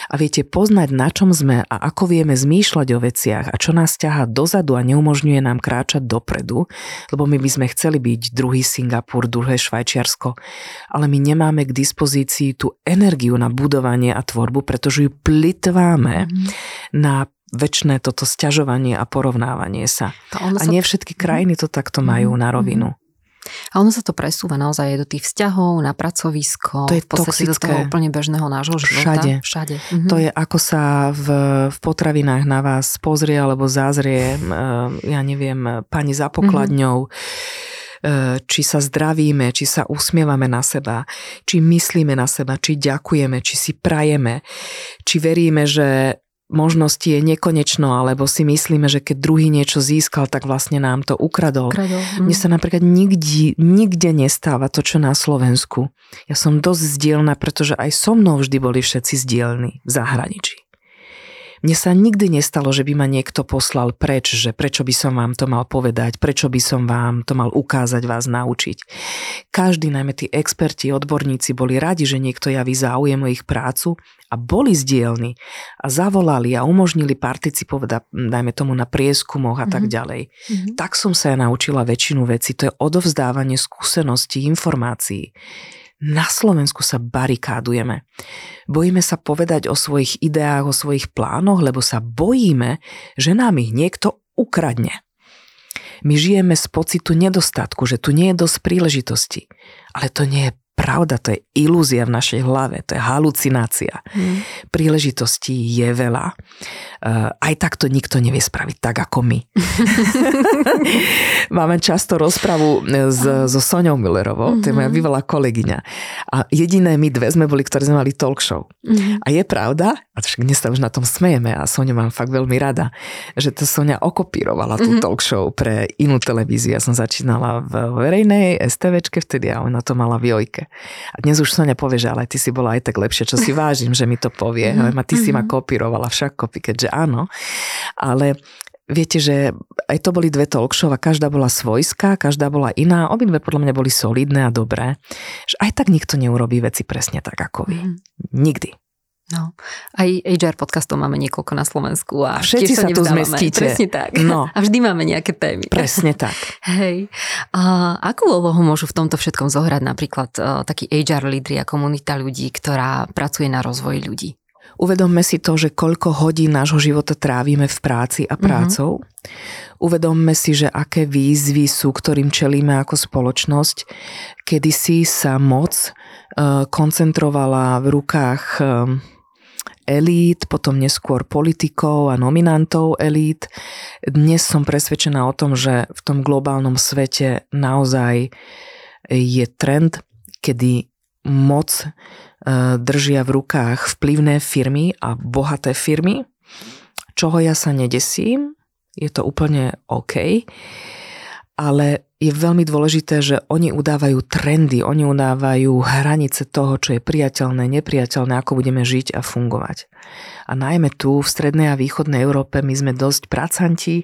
A viete, poznať, na čom sme a ako vieme zmýšľať o veciach a čo nás ťahá dozadu a neumožňuje nám kráčať dopredu, lebo my by sme chceli byť druhý Singapur, druhé Švajčiarsko, ale my nemáme k dispozícii tú energiu na budovanie a tvorbu, pretože ju plitváme mm. na večné toto sťažovanie a porovnávanie sa. A nie všetky krajiny to takto majú na rovinu. A ono sa to presúva naozaj do tých vzťahov, na pracovisko, to je v podstate toxické. Do toho úplne bežného nášho života. Všade. Všade. Mhm. To je ako sa v, v potravinách na vás pozrie alebo zázrie, ja neviem, pani za pokladňou, mhm. či sa zdravíme, či sa usmievame na seba, či myslíme na seba, či ďakujeme, či si prajeme, či veríme, že možnosti je nekonečno, alebo si myslíme, že keď druhý niečo získal, tak vlastne nám to ukradol. ukradol. Mm. Mne sa napríklad nikdy, nikde nestáva to, čo na Slovensku. Ja som dosť zdielna, pretože aj so mnou vždy boli všetci zdielni v zahraničí. Mne sa nikdy nestalo, že by ma niekto poslal preč, že prečo by som vám to mal povedať, prečo by som vám to mal ukázať, vás naučiť. Každý, najmä tí experti, odborníci boli radi, že niekto javí záujem o ich prácu a boli zdielni a zavolali a umožnili participovať, dajme tomu, na prieskumoch a tak ďalej. Mm-hmm. Tak som sa ja naučila väčšinu vecí, to je odovzdávanie skúseností, informácií. Na Slovensku sa barikádujeme. Bojíme sa povedať o svojich ideách, o svojich plánoch, lebo sa bojíme, že nám ich niekto ukradne. My žijeme z pocitu nedostatku, že tu nie je dosť príležitosti. Ale to nie je pravda, to je ilúzia v našej hlave, to je halucinácia. Mm. Príležitostí je veľa. Uh, aj tak to nikto nevie spraviť tak ako my. Máme často rozpravu s, so Soňou Millerovou, mm-hmm. to je moja bývalá kolegyňa. A jediné my dve sme boli, ktoré sme mali talk show. Mm-hmm. A je pravda, a však dnes sa už na tom smejeme a Soňu mám fakt veľmi rada, že to Soňa okopírovala tú mm-hmm. talk show pre inú televíziu. Ja som začínala v verejnej STVčke vtedy a ona to mala v Jojke. A dnes už Soňa povie, že ale ty si bola aj tak lepšie, čo si vážim, že mi to povie. Mm-hmm. A ty si ma kopírovala, však kopí, keďže áno. Ale viete, že aj to boli dve talkshow a každá bola svojská, každá bola iná. Obidve podľa mňa boli solidné a dobré. Že aj tak nikto neurobí veci presne tak, ako vy. Mm-hmm. Nikdy. No, aj há er podcastov máme niekoľko na Slovensku a všetci sa, sa tu zmestíte. Presne tak. No. A vždy máme nejaké témy. Presne tak. Hej. A akú úlohu môžu v tomto všetkom zohrať napríklad takí há er lídri a komunita ľudí, ktorá pracuje na rozvoji ľudí? Uvedomme si to, že koľko hodín nášho života trávime v práci a prácou. Mm-hmm. Uvedomme si, že aké výzvy sú, ktorým čelíme ako spoločnosť. Kedysi sa moc uh, koncentrovala v rukách um, elít, potom neskôr politikov a nominantov elít. Dnes som presvedčená o tom, že v tom globálnom svete naozaj je trend, kedy moc držia v rukách vplyvné firmy a bohaté firmy, čoho ja sa nedesím, je to úplne OK, ale je veľmi dôležité, že oni udávajú trendy, oni udávajú hranice toho, čo je priateľné, nepriateľné, ako budeme žiť a fungovať. A najmä tu v strednej a východnej Európe my sme dosť pracanti,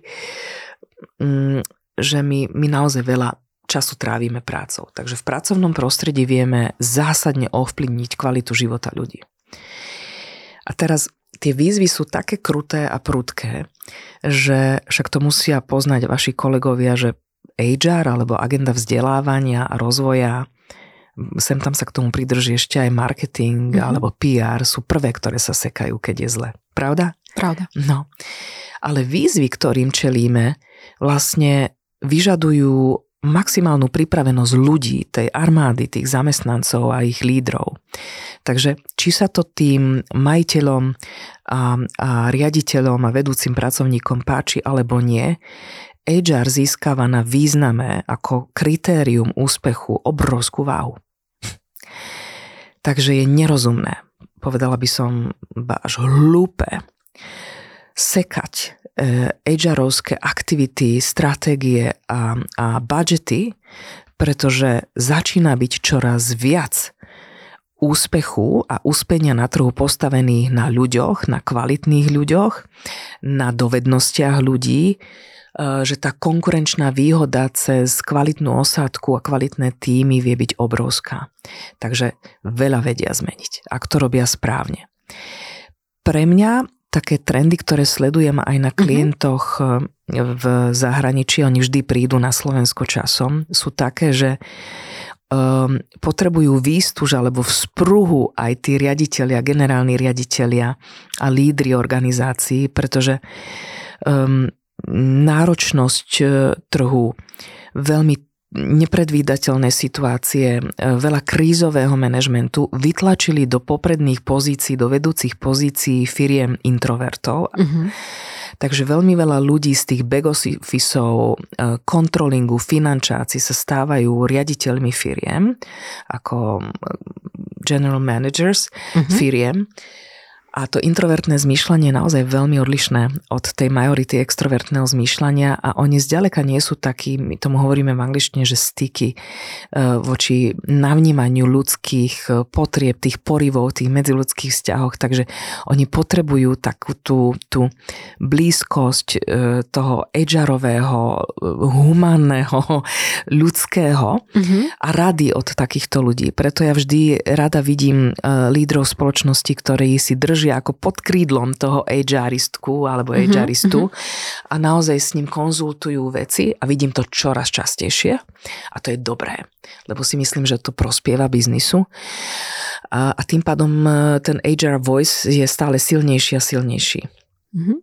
že my, my naozaj veľa času trávime prácou. Takže v pracovnom prostredí vieme zásadne ovplyvniť kvalitu života ľudí. A teraz tie výzvy sú také kruté a prudké, že však to musia poznať vaši kolegovia, že há er alebo agenda vzdelávania a rozvoja, sem tam sa k tomu pridrží ešte aj marketing mm-hmm. alebo pé er, sú prvé, ktoré sa sekajú, keď je zle. Pravda? Pravda. No. Ale výzvy, ktorým čelíme, vlastne vyžadujú maximálnu pripravenosť ľudí, tej armády, tých zamestnancov a ich lídrov. Takže či sa to tým majiteľom a, a riaditeľom a vedúcim pracovníkom páči alebo nie, há er získava na význame ako kritérium úspechu obrovskú váhu. Takže je nerozumné, povedala by som až hlúpe, sekať há erovské aktivity, stratégie a, a budžety, pretože začína byť čoraz viac úspechu a úspenia na trhu postavených na ľuďoch, na kvalitných ľuďoch, na dovednostiach ľudí, že tá konkurenčná výhoda cez kvalitnú osádku a kvalitné týmy vie byť obrovská. Takže veľa vedia zmeniť, ak to robia správne. Pre mňa také trendy, ktoré sledujem aj na klientoch v zahraničí, oni vždy prídu na Slovensko časom, sú také, že um, potrebujú výstuž alebo vzpruhu aj tí riaditelia, generálni riaditelia a lídri organizácií, pretože um, náročnosť trhu, veľmi nepredvídateľné situácie, veľa krízového manažmentu vytlačili do popredných pozícií, do vedúcich pozícií firiem introvertov. Mm-hmm. Takže veľmi veľa ľudí z tých back officeov, kontrolingu, finančáci sa stávajú riaditeľmi firiem, ako general managers mm-hmm. firiem. A to introvertné zmýšľanie je naozaj veľmi odlišné od tej majority extrovertného zmýšľania a oni zďaleka nie sú takí, my tomu hovoríme v angličtine, že sticky voči navnímaniu ľudských potrieb, tých porivov, tých medziľudských vzťahov, takže oni potrebujú takú tú, tú blízkosť toho há erového, humánneho, ľudského mm-hmm. a rady od takýchto ľudí. Preto ja vždy rada vidím lídrov spoločnosti, ktorí si držia ako pod krídlom toho há eristku alebo mm-hmm. há eristu a naozaj s ním konzultujú veci a vidím to čoraz častejšie a to je dobré, lebo si myslím, že to prospieva biznisu a, a tým pádom ten há er voice je stále silnejší a silnejší. Mm-hmm.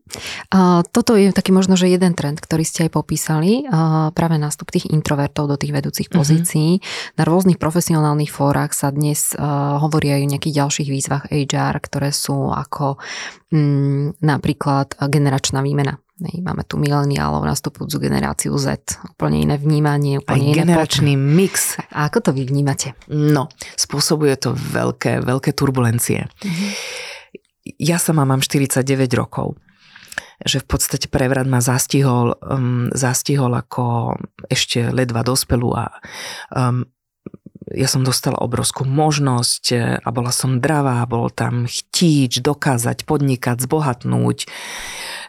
A toto je taký možno, že jeden trend, ktorý ste aj popísali, práve nástup tých introvertov do tých vedúcich pozícií. Mm-hmm. Na rôznych profesionálnych fórach sa dnes hovorí aj o nejakých ďalších výzvach há er, ktoré sú ako m, napríklad generačná výmena. Máme tu mileniálov, nastupujúcu generáciu zet, úplne iné vnímanie, úplne aj iné generačný poč- mix. A ako to vy vnímate? No, spôsobuje to veľké, veľké turbulencie. Mm-hmm. Ja sama mám štyridsaťdeväť rokov, že v podstate prevrat ma zastihol, um, zastihol ako ešte ledva dospelú a um, ja som dostala obrovskú možnosť a bola som dravá, bol tam chtíč dokázať, podnikať, zbohatnúť.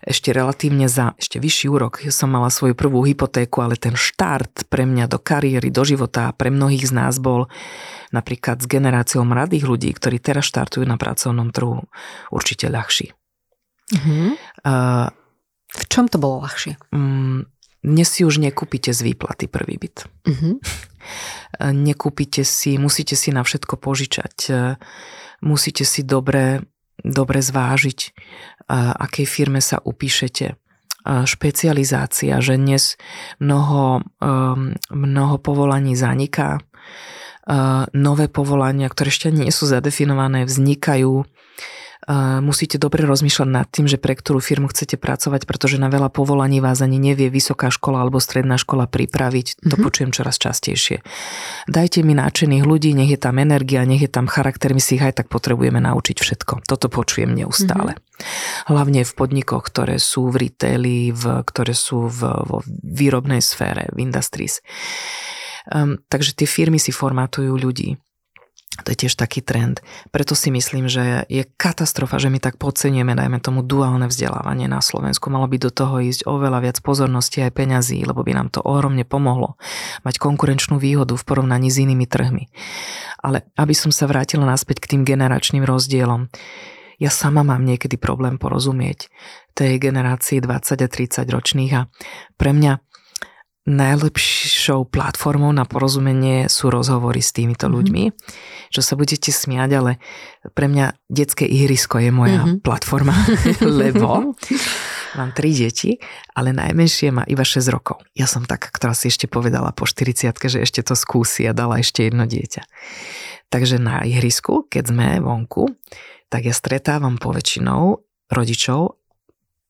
Ešte relatívne za ešte vyšší úrok. Ja som mala svoju prvú hypotéku, ale ten štart pre mňa do kariéry, do života pre mnohých z nás bol napríklad s generáciou mladých ľudí, ktorí teraz štartujú na pracovnom trhu, určite ľahší. Mm-hmm. Uh, v čom to bolo ľahšie? Um, Dnes si už nekúpite z výplaty prvý byt. Uh-huh. Nekúpite si, musíte si na všetko požičať. Musíte si dobre, dobre zvážiť, akej firme sa upíšete. Špecializácia, že dnes mnoho, mnoho povolaní zaniká. Nové povolania, ktoré ešte nie sú zadefinované, vznikajú. Musíte dobre rozmýšľať nad tým, že pre ktorú firmu chcete pracovať, pretože na veľa povolaní vás ani nevie vysoká škola alebo stredná škola pripraviť. To mm-hmm. počujem čoraz častejšie. Dajte mi náčených ľudí, nech je tam energia, nech je tam charakter, my si ich aj tak potrebujeme naučiť všetko. Toto počujem neustále. Mm-hmm. Hlavne v podnikoch, ktoré sú v retaili, v, ktoré sú v, vo výrobnej sfére, v industries. Um, takže tie firmy si formátujú ľudí. To je tiež taký trend. Preto si myslím, že je katastrofa, že my tak podcenieme, dajme tomu, duálne vzdelávanie na Slovensku. Malo by do toho ísť oveľa viac pozornosti aj peňazí, lebo by nám to ohromne pomohlo mať konkurenčnú výhodu v porovnaní s inými trhmi. Ale aby som sa vrátila naspäť k tým generačným rozdielom, ja sama mám niekedy problém porozumieť tej generácii dvadsať a tridsať ročných a pre mňa najlepšou platformou na porozumenie sú rozhovory s týmito ľuďmi. Mm-hmm. Čo sa budete smiať, ale pre mňa detské ihrisko je moja mm-hmm. platforma, lebo mám tri deti, ale najmenšie má iba šesť rokov. Ja som taká, ktorá si ešte povedala po štyridsiatke, že ešte to skúsi a dala ešte jedno dieťa. Takže na ihrisku, keď sme vonku, tak ja stretávam poväčšinou rodičov,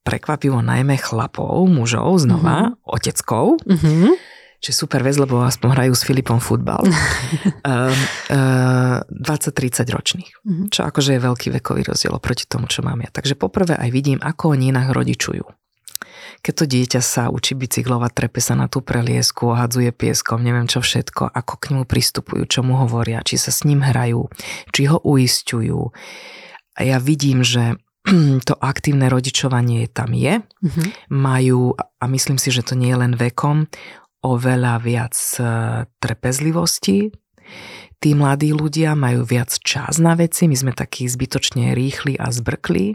prekvapivo najmä chlapov, mužov, znova, mm-hmm. oteckov, mm-hmm. čo je super vec, lebo aspoň hrajú s Filipom futbal. dvadsať tridsať ročných, mm-hmm. čo akože je veľký vekový rozdiel oproti tomu, čo mám ja. Takže poprvé aj vidím, ako oni inak rodičujú. Keď to dieťa sa učí bicyklovať, trepe sa na tú preliesku, hadzuje pieskom, neviem čo všetko, ako k nemu pristupujú, čo mu hovoria, či sa s ním hrajú, či ho uisťujú. A ja vidím, že to aktívne rodičovanie tam je. Mm-hmm. Majú, a myslím si, že to nie je len vekom, oveľa viac trpezlivosti. Tí mladí ľudia majú viac čas na veci, my sme takí zbytočne rýchli a zbrkli.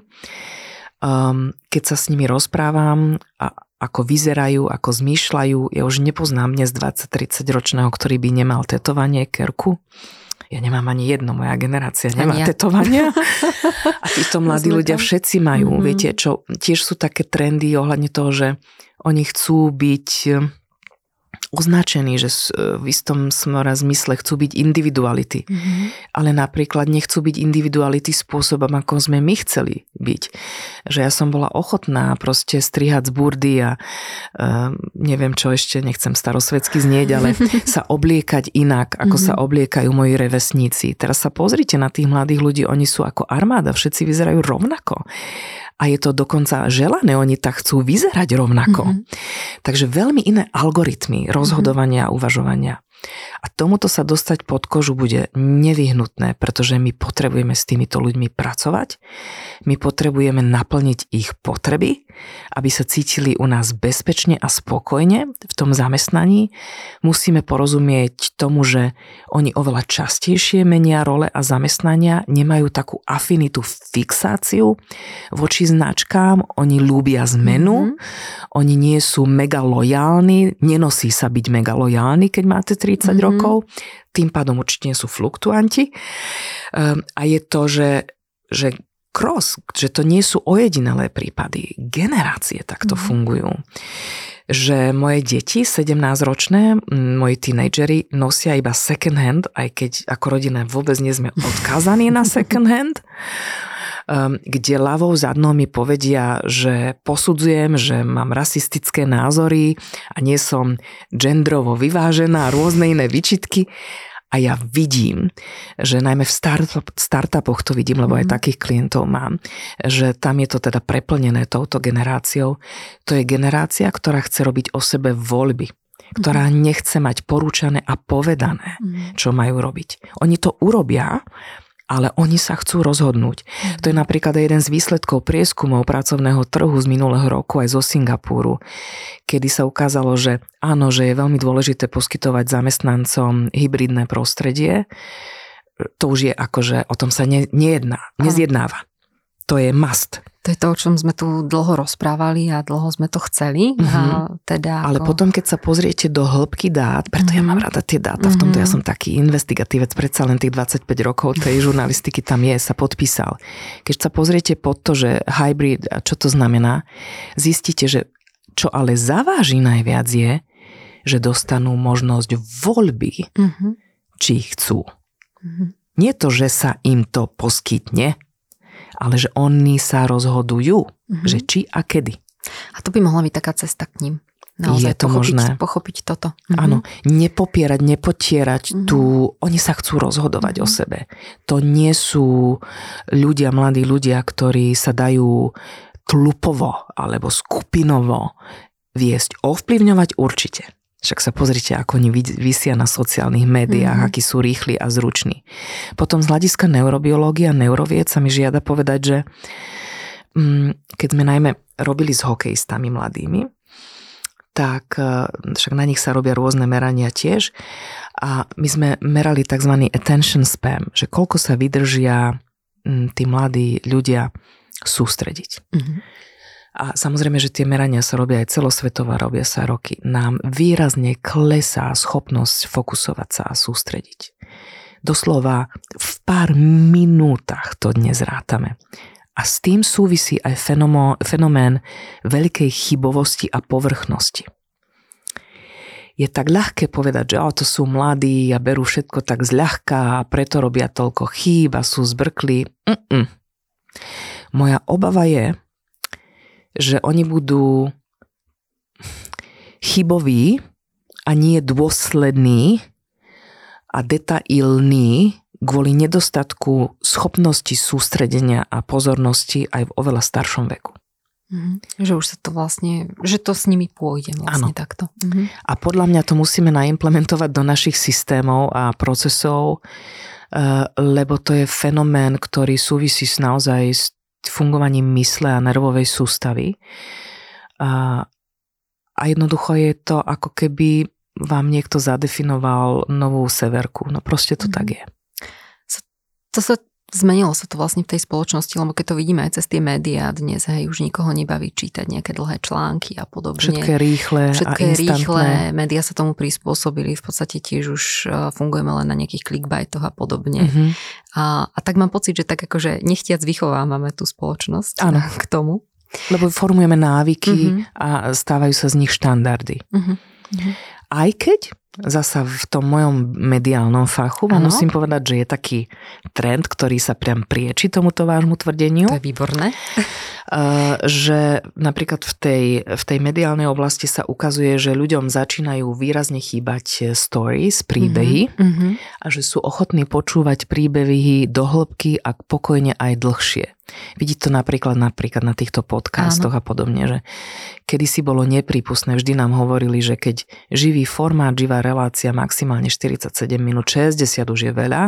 Um, keď sa s nimi rozprávam, a ako vyzerajú, ako zmýšľajú, ja už nepoznám dnes dvadsať tridsať ročného, ktorý by nemal tetovanie, kerku. Ja nemám ani jedno, moja generácia nemá ja. tetovania. A títo mladí ľudia všetci majú, mm-hmm. viete, čo tiež sú také trendy ohľadne toho, že oni chcú byť označení, že v istom smere zmysle chcú byť individuality. Mm-hmm. Ale napríklad nechcú byť individuality spôsobom, ako sme my chceli byť. Že ja som bola ochotná proste strihať z burdy a uh, neviem čo ešte, nechcem starosvedsky znieť, ale sa obliekať inak, ako mm-hmm. sa obliekajú moji rovesníci. Teraz sa pozrite na tých mladých ľudí, oni sú ako armáda, všetci vyzerajú rovnako. A je to dokonca želané, oni tak chcú vyzerať rovnako. Mm-hmm. Takže veľmi iné algoritmy rozhodovania a uvažovania. A tomuto sa dostať pod kožu bude nevyhnutné, pretože my potrebujeme s týmito ľuďmi pracovať, my potrebujeme naplniť ich potreby, aby sa cítili u nás bezpečne a spokojne v tom zamestnaní. Musíme porozumieť tomu, že oni oveľa častejšie menia role a zamestnania, nemajú takú afinitu, fixáciu voči značkám, oni ľúbia zmenu, mm-hmm. oni nie sú mega lojálni, nenosí sa byť mega lojálni, keď máte tri tridsať mm-hmm. rokov, tým pádom určite sú fluktuanti. Um, a je to, že, že cross, že to nie sú ojedinelé prípady. Generácie takto mm-hmm. fungujú. Že moje deti, sedemnásťročné, moji tínedžeri, nosia iba second hand, aj keď ako rodina vôbec nie sme odkázaní na second hand. Kde ľavou zadnou mi povedia, že posudzujem, že mám rasistické názory a nie som gendrovo vyvážená a rôzne iné výčitky. A ja vidím, že najmä v startup, startupoch to vidím, lebo aj takých klientov mám, že tam je to teda preplnené touto generáciou. To je generácia, ktorá chce robiť o sebe voľby, ktorá nechce mať porúčané a povedané, čo majú robiť. Oni to urobia, ale oni sa chcú rozhodnúť. To je napríklad jeden z výsledkov prieskumov pracovného trhu z minulého roku aj zo Singapuru, kedy sa ukázalo, že áno, že je veľmi dôležité poskytovať zamestnancom hybridné prostredie. To už je akože, o tom sa ne, nejedná, nezjednáva. To je must. To je to, o čom sme tu dlho rozprávali a dlho sme to chceli. Mm-hmm. A teda ako... Ale potom, keď sa pozriete do hĺbky dát, preto mm-hmm. ja mám rada tie dáta, mm-hmm. v tomto ja som taký investigatívec, predsa len tých dvadsaťpäť rokov tej žurnalistiky tam je, sa podpísal. Keď sa pozriete pod to, že hybrid, a čo to znamená, zistíte, že čo ale zaváži najviac je, že dostanú možnosť voľby, mm-hmm. či chcú. Mm-hmm. Nie to, že sa im to poskytne, ale že oni sa rozhodujú, mm-hmm. že či a kedy. A to by mohla byť taká cesta k ním. Naozaj je to pochopiť, možné. Pochopiť toto. Mm-hmm. Áno, nepopierať, nepotierať mm-hmm. tú... Oni sa chcú rozhodovať mm-hmm. o sebe. To nie sú ľudia, mladí ľudia, ktorí sa dajú klupovo alebo skupinovo viesť. Ovplyvňovať určite. Však sa pozrite, ako oni visia na sociálnych médiách, mm-hmm. akí sú rýchli a zruční. Potom z hľadiska neurobiológia, neurovied sa mi žiada povedať, že keď sme najmä robili s hokejistami mladými, tak však na nich sa robia rôzne merania tiež a my sme merali tzv. Attention span, že koľko sa vydržia tí mladí ľudia sústrediť. Mm-hmm. A samozrejme, že tie merania sa robia aj celosvetová, robia sa roky. Nám výrazne klesá schopnosť fokusovať sa a sústrediť. Doslova v pár minútach to dnes rátame. A s tým súvisí aj fenomén, fenomén veľkej chybovosti a povrchnosti. je tak ľahké povedať, že oh, to sú mladí a berú všetko tak zľahka a preto robia toľko chýb a sú zbrklí. Mm-mm. Moja obava je, že oni budú chyboví a nie dôslední a detailní kvôli nedostatku schopnosti sústredenia a pozornosti aj v oveľa staršom veku. Mm-hmm. Že už sa to vlastne, že to s nimi pôjde vlastne ano. Takto. Mm-hmm. A podľa mňa to musíme naimplementovať do našich systémov a procesov, lebo to je fenomén, ktorý súvisí s naozaj s fungovaním mysle a nervovej sústavy. A, a jednoducho je to ako keby vám niekto zadefinoval novú severku. No proste to mm-hmm. tak je. To sa zmenilo sa to vlastne v tej spoločnosti, lebo keď to vidíme aj cez tie médiá dnes, hej, už nikoho nebaví čítať nejaké dlhé články a podobne. Všetko je rýchle Všetko a je instantné. Rýchle, médiá sa tomu prispôsobili, v podstate tiež už fungujeme len na nejakých clickbaitoch a podobne. Mm-hmm. A, a tak mám pocit, že tak akože nechtiac vychovávame tú spoločnosť ano. K tomu. Lebo formujeme návyky mm-hmm. a stávajú sa z nich štandardy. Mm-hmm. Mm-hmm. Aj keď zasa v tom mojom mediálnom fachu vám musím povedať, že je taký trend, ktorý sa priam prieči tomuto vášmu tvrdeniu. To je výborné. Že napríklad v tej, v tej mediálnej oblasti sa ukazuje, že ľuďom začínajú výrazne chýbať stories, príbehy mm-hmm. a že sú ochotní počúvať príbehy do hĺbky a pokojne aj dlhšie. Vidíte to napríklad, napríklad na týchto podcastoch áno. a podobne, že kedysi bolo neprípustné, vždy nám hovorili, že keď živý formát, živá relácia maximálne štyridsaťsedem minút, šesťdesiat už je veľa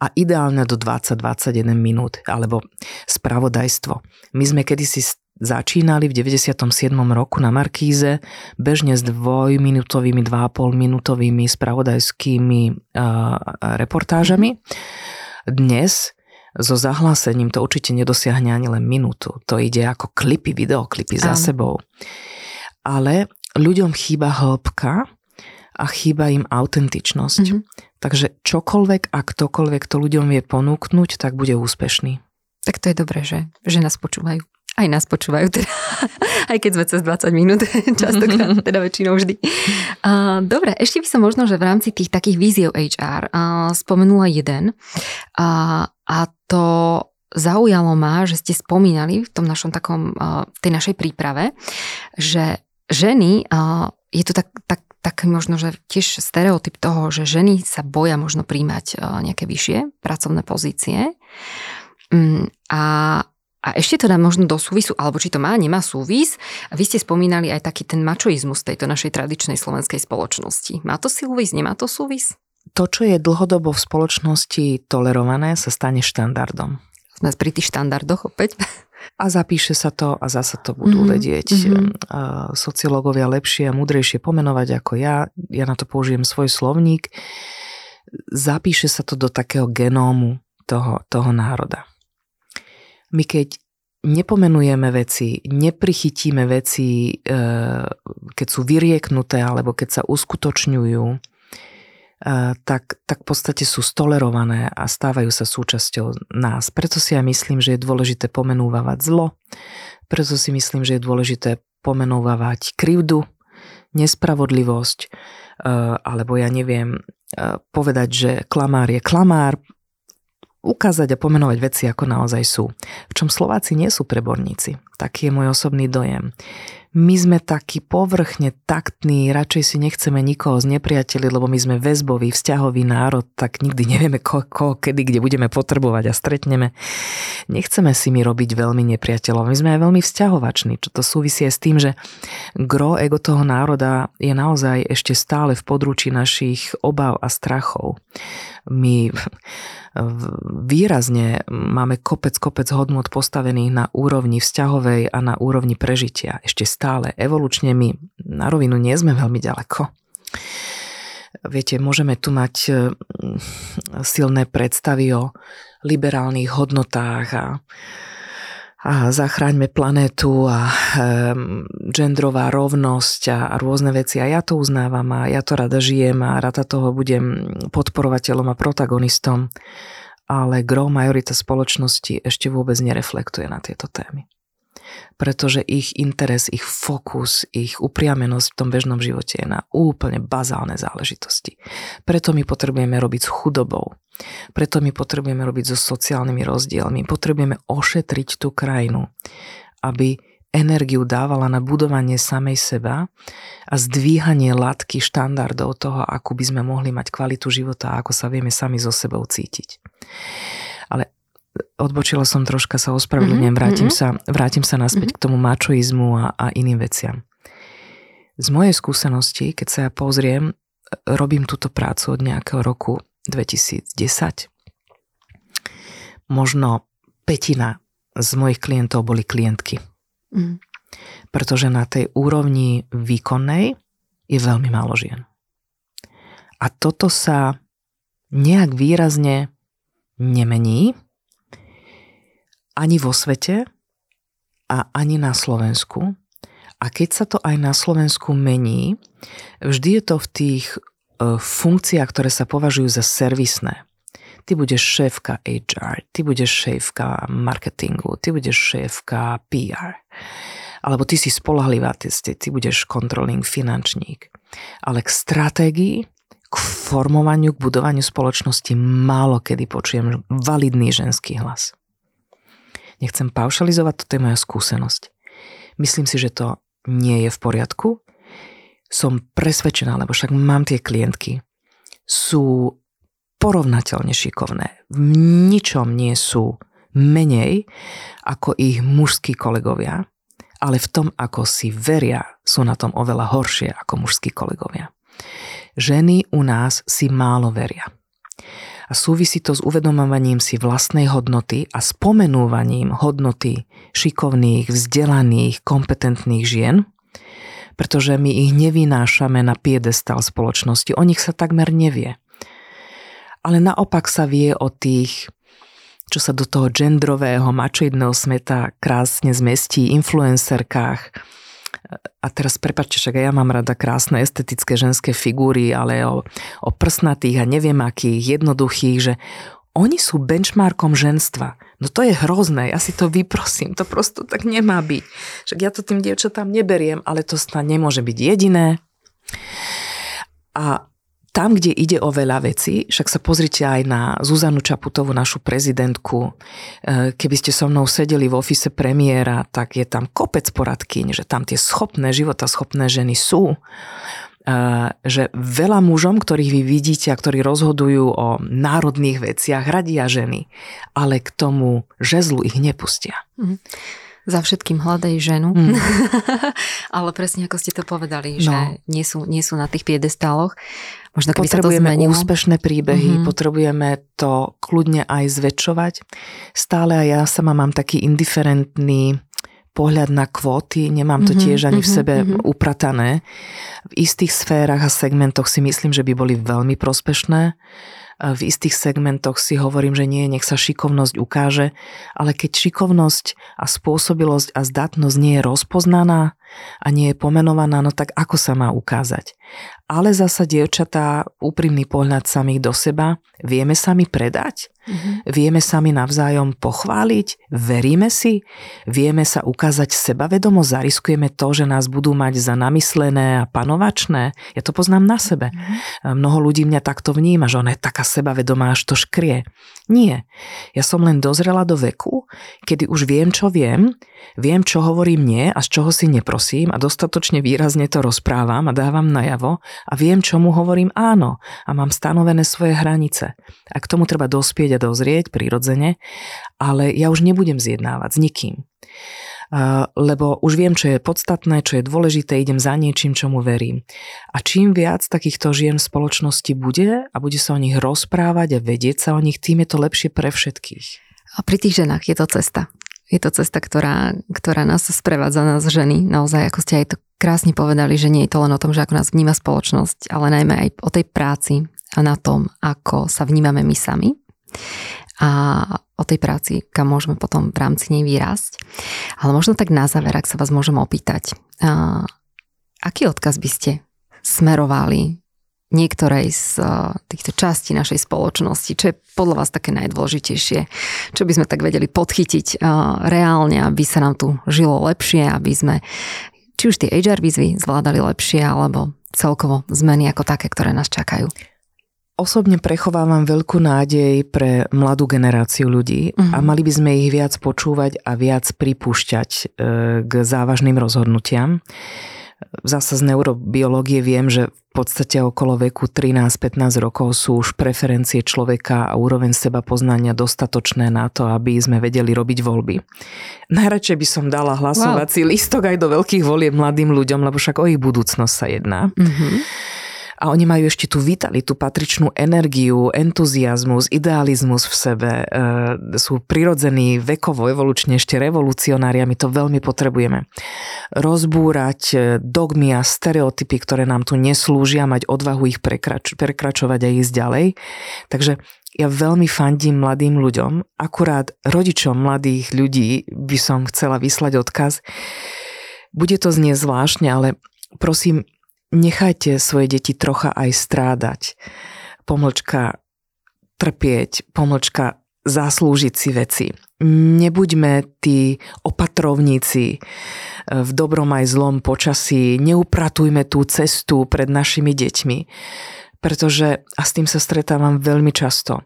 a ideálne do dvadsať až dvadsaťjeden minút, alebo spravodajstvo. My sme kedysi začínali v deväťdesiatom siedmom roku na Markíze bežne s dvojminútovými, dva a pol minútovými spravodajskými uh, reportážami. Dnes so zahlásením to určite nedosiahne ani len minútu. To ide ako klipy, videoklipy za sebou. Ale ľuďom chýba hĺbka a chýba im autentičnosť. Mm-hmm. Takže čokoľvek a ktokoľvek to ľuďom vie ponúknuť, tak bude úspešný. Tak to je dobré, že, že nás počúvajú. Aj nás počúvajú, teda, aj keď sme cez dvadsať minút, častokrát, teda väčšinou vždy. Dobre, ešte by som možno, že v rámci tých takých víziev há er spomenula jeden a to zaujalo ma, že ste spomínali v tom našom takom, tej našej príprave, že ženy, je to tak, tak, tak možno, že tiež stereotyp toho, že ženy sa boja možno príjmať nejaké vyššie pracovné pozície a A ešte teda možno do súvisu, alebo či to má, nemá súvis. Vy ste spomínali aj taký ten mačoizmus tejto našej tradičnej slovenskej spoločnosti. Má to súvis, nemá to súvis? To, čo je dlhodobo v spoločnosti tolerované, sa stane štandardom. Sme pri tých štandardoch opäť. A zapíše sa to a zasa to budú mm-hmm. vedieť mm-hmm. sociológovia lepšie a múdrejšie pomenovať ako ja. Ja na to použijem svoj slovník. Zapíše sa to do takého genómu toho, toho národa. My keď nepomenujeme veci, neprichytíme veci, keď sú vyrieknuté alebo keď sa uskutočňujú, tak, tak v podstate sú stolerované a stávajú sa súčasťou nás. Preto si ja myslím, že je dôležité pomenúvať zlo, preto si myslím, že je dôležité pomenúvať krivdu, nespravodlivosť, alebo ja neviem, povedať, že klamár je klamár, ukázať a pomenovať veci, ako naozaj sú. V čom Slováci nie sú preborníci. Taký je môj osobný dojem. My sme takí povrchne taktní, radšej si nechceme nikoho znepriateliť, lebo my sme väzbový, vzťahový národ, tak nikdy nevieme, ko, ko, kedy, kde budeme potrebovať a stretneme. Nechceme si my robiť veľmi nepriateľov. My sme aj veľmi vzťahovační, čo to súvisí s tým, že gro ego toho národa je naozaj ešte stále v područí našich obáv a strachov. My výrazne máme kopec, kopec hodnot postavených na úrovni vzťahovej a na úrovni prežitia. Ešte stále evolučne my na rovinu nie sme veľmi ďaleko. Viete, môžeme tu mať silné predstavy o liberálnych hodnotách a, a zachráňme planétu a genderová rovnosť a, a rôzne veci. A ja to uznávam a ja to rada žijem a rada toho budem podporovateľom a protagonistom. Ale gro majorita spoločnosti ešte vôbec nereflektuje na tieto témy. pretože ich interes, ich fokus, ich upriamenosť v tom bežnom živote je na úplne bazálne záležitosti. Preto my potrebujeme robiť s chudobou, preto my potrebujeme robiť so sociálnymi rozdielmi, potrebujeme ošetriť tú krajinu, aby energiu dávala na budovanie samej seba a zdvíhanie latky štandardov toho, ako by sme mohli mať kvalitu života a ako sa vieme sami so sebou cítiť. Ale odbočila som troška, sa ospravedlňujem, mm-hmm. vrátim, sa, vrátim sa naspäť mm-hmm. k tomu mačoizmu a, a iným veciam. Z mojej skúsenosti, keď sa ja pozriem, robím túto prácu od nejakého roku dvetisícdesať. Možno pätina z mojich klientov boli klientky. Mm. Pretože na tej úrovni výkonnej je veľmi málo žien. A toto sa nejak výrazne nemení ani vo svete a ani na Slovensku. A keď sa to aj na Slovensku mení, vždy je to v tých e, funkciách, ktoré sa považujú za servisné. Ty budeš šéfka há er, ty budeš šéfka marketingu, ty budeš šéfka pé er. Alebo ty si spoľahlivá, ty, ty budeš controlling finančník. Ale k stratégii, k formovaniu, k budovaniu spoločnosti málo kedy počujem validný ženský hlas. Nechcem paušalizovať, toto je moja skúsenosť. Myslím si, že to nie je v poriadku. Som presvedčená, lebo však mám tie klientky. Sú porovnateľne šikovné. V ničom nie sú menej ako ich mužskí kolegovia, ale v tom, ako si veria, sú na tom oveľa horšie ako mužskí kolegovia. Ženy u nás si málo veria. A súvisí to s uvedomovaním si vlastnej hodnoty a spomenúvaním hodnoty šikovných, vzdelaných, kompetentných žien, pretože my ich nevynášame na piedestal spoločnosti. O nich sa takmer nevie. Ale naopak sa vie o tých, čo sa do toho gendrového, mačoidného smeta krásne zmestí, influencerkách. A teraz prepáčte, však ja mám rada krásne estetické ženské figúry, ale o, o prsnatých a neviem akých, jednoduchých, že oni sú benchmarkom ženstva. No to je hrozné, ja si to vyprosím, to prosto tak nemá byť. Však ja to tým dievčatám neberiem, ale to snad nemôže byť jediné. A tam, kde ide o veľa vecí, však sa pozrite aj na Zuzanu Čaputovú, našu prezidentku. Keby ste so mnou sedeli v ofise premiéra, tak je tam kopec poradkyň, že tam tie schopné, životaschopné ženy sú. Že veľa mužom, ktorých vy vidíte a ktorí rozhodujú o národných veciach, radia ženy, ale k tomu žezlu ich nepustia. Mm. Za všetkým hľadaj ženu. Mm. Ale presne ako ste to povedali, no. Že nie sú, nie sú na tých piedestáloch. Možno keby sa to zmenilo. Potrebujeme úspešné príbehy, mm-hmm. potrebujeme to kľudne aj zväčšovať. Stále aj ja sama mám taký indiferentný pohľad na kvóty, nemám to tiež ani v sebe mm-hmm. upratané. V istých sférach a segmentoch si myslím, že by boli veľmi prospešné. V istých segmentoch si hovorím, že nie, nech sa šikovnosť ukáže, ale keď šikovnosť a spôsobilosť a zdatnosť nie je rozpoznaná a nie je pomenovaná, no tak ako sa má ukázať? Ale zasa, dievčatá, úprimný pohľad samých do seba, vieme sami predať, mm-hmm. vieme sami navzájom pochváliť, veríme si, vieme sa ukázať sebavedomo, zariskujeme to, že nás budú mať za namyslené a panovačné. Ja to poznám na sebe. Mm-hmm. Mnoho ľudí mňa takto vníma, že ona je taká sebavedomá, až to škrie. Nie. Ja som len dozrela do veku, kedy už viem, čo viem, viem, čo hovorím nie a z čoho si neprosím a dostatočne výrazne to rozprávam a dávam najavo a viem, čomu hovorím áno a mám stanovené svoje hranice. A k tomu treba dospieť a dozrieť prirodzene, ale ja už nebudem zjednávať s nikým. Lebo už viem, čo je podstatné, čo je dôležité, idem za niečím, čomu verím. A čím viac takýchto žien v spoločnosti bude a bude sa o nich rozprávať a vedieť sa o nich, tým je to lepšie pre všetkých. A pri tých ženách je to cesta. Je to cesta, ktorá, ktorá nás sprevádza, nás ženy. Naozaj, ako ste aj to krásne povedali, že nie je to len o tom, že ako nás vníma spoločnosť, ale najmä aj o tej práci a na tom, ako sa vnímame my sami. A o tej práci, kam môžeme potom v rámci nej vyrásť. Ale možno tak na záver, ak sa vás môžem opýtať, a aký odkaz by ste smerovali niektorej z týchto častí našej spoločnosti, čo je podľa vás také najdôležitejšie, čo by sme tak vedeli podchytiť reálne, aby sa nám tu žilo lepšie, aby sme či už tie há er výzvy zvládali lepšie, alebo celkovo zmeny ako také, ktoré nás čakajú. Osobne prechovávam veľkú nádej pre mladú generáciu ľudí uh-huh. a mali by sme ich viac počúvať a viac pripúšťať k závažným rozhodnutiam. Zasa z neurobiológie viem, že v podstate okolo veku trinásť pätnásť rokov sú už preferencie človeka a úroveň seba poznania dostatočné na to, aby sme vedeli robiť voľby. Najradšej by som dala hlasovací wow. lístok aj do veľkých volieb mladým ľuďom, lebo však o ich budúcnosť sa jedná. Mm-hmm. A oni majú ešte tú vitalitu, patričnú energiu, entuziasmus, idealizmus v sebe. E, sú prirodzení vekovo, evolučne ešte revolucionári a my to veľmi potrebujeme. Rozbúrať dogmy a stereotypy, ktoré nám tu neslúžia, mať odvahu ich prekrač- prekračovať a ísť ďalej. Takže ja veľmi fandím mladým ľuďom. Akurát rodičom mladých ľudí by som chcela vyslať odkaz. Bude to znieť zvláštne, ale prosím, nechajte svoje deti trocha aj strádať. Pomlčka trpieť, pomlčka zaslúžiť si veci. Nebuďme tí opatrovníci v dobrom aj zlom počasí. Neupratujme tú cestu pred našimi deťmi. Pretože, a s tým sa stretávam veľmi často,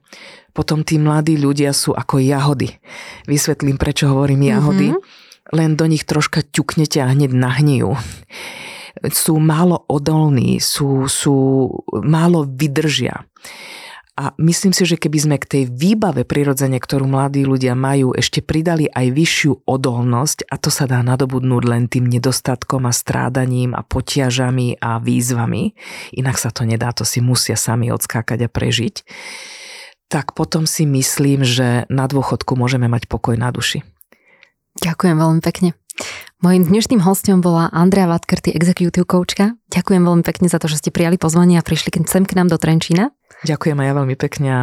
potom tí mladí ľudia sú ako jahody. Vysvetlím, prečo hovorím jahody. Mm-hmm. Len do nich troška ťuknete a hneď nahnijú. Sú málo odolní, sú, sú málo vydržia. A myslím si, že keby sme k tej výbave prirodzene, ktorú mladí ľudia majú, ešte pridali aj vyššiu odolnosť, a to sa dá nadobudnúť len tým nedostatkom a strádaním a potiažami a výzvami, inak sa to nedá, to si musia sami odskákať a prežiť, tak potom si myslím, že na dôchodku môžeme mať pokoj na duši. Ďakujem veľmi pekne. Mojím dnešným hosťom bola Andrea Vadkerti, executive coachka. Ďakujem veľmi pekne za to, že ste prijali pozvanie a prišli sem k nám do Trenčína. Ďakujem aj ja veľmi pekne a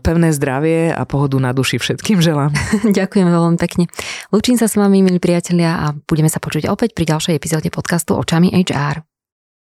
pevné zdravie a pohodu na duši všetkým želám. Ďakujem veľmi pekne. Lúčim sa s vami, milí priatelia, a budeme sa počuť opäť pri ďalšej epizóde podcastu Očami há er.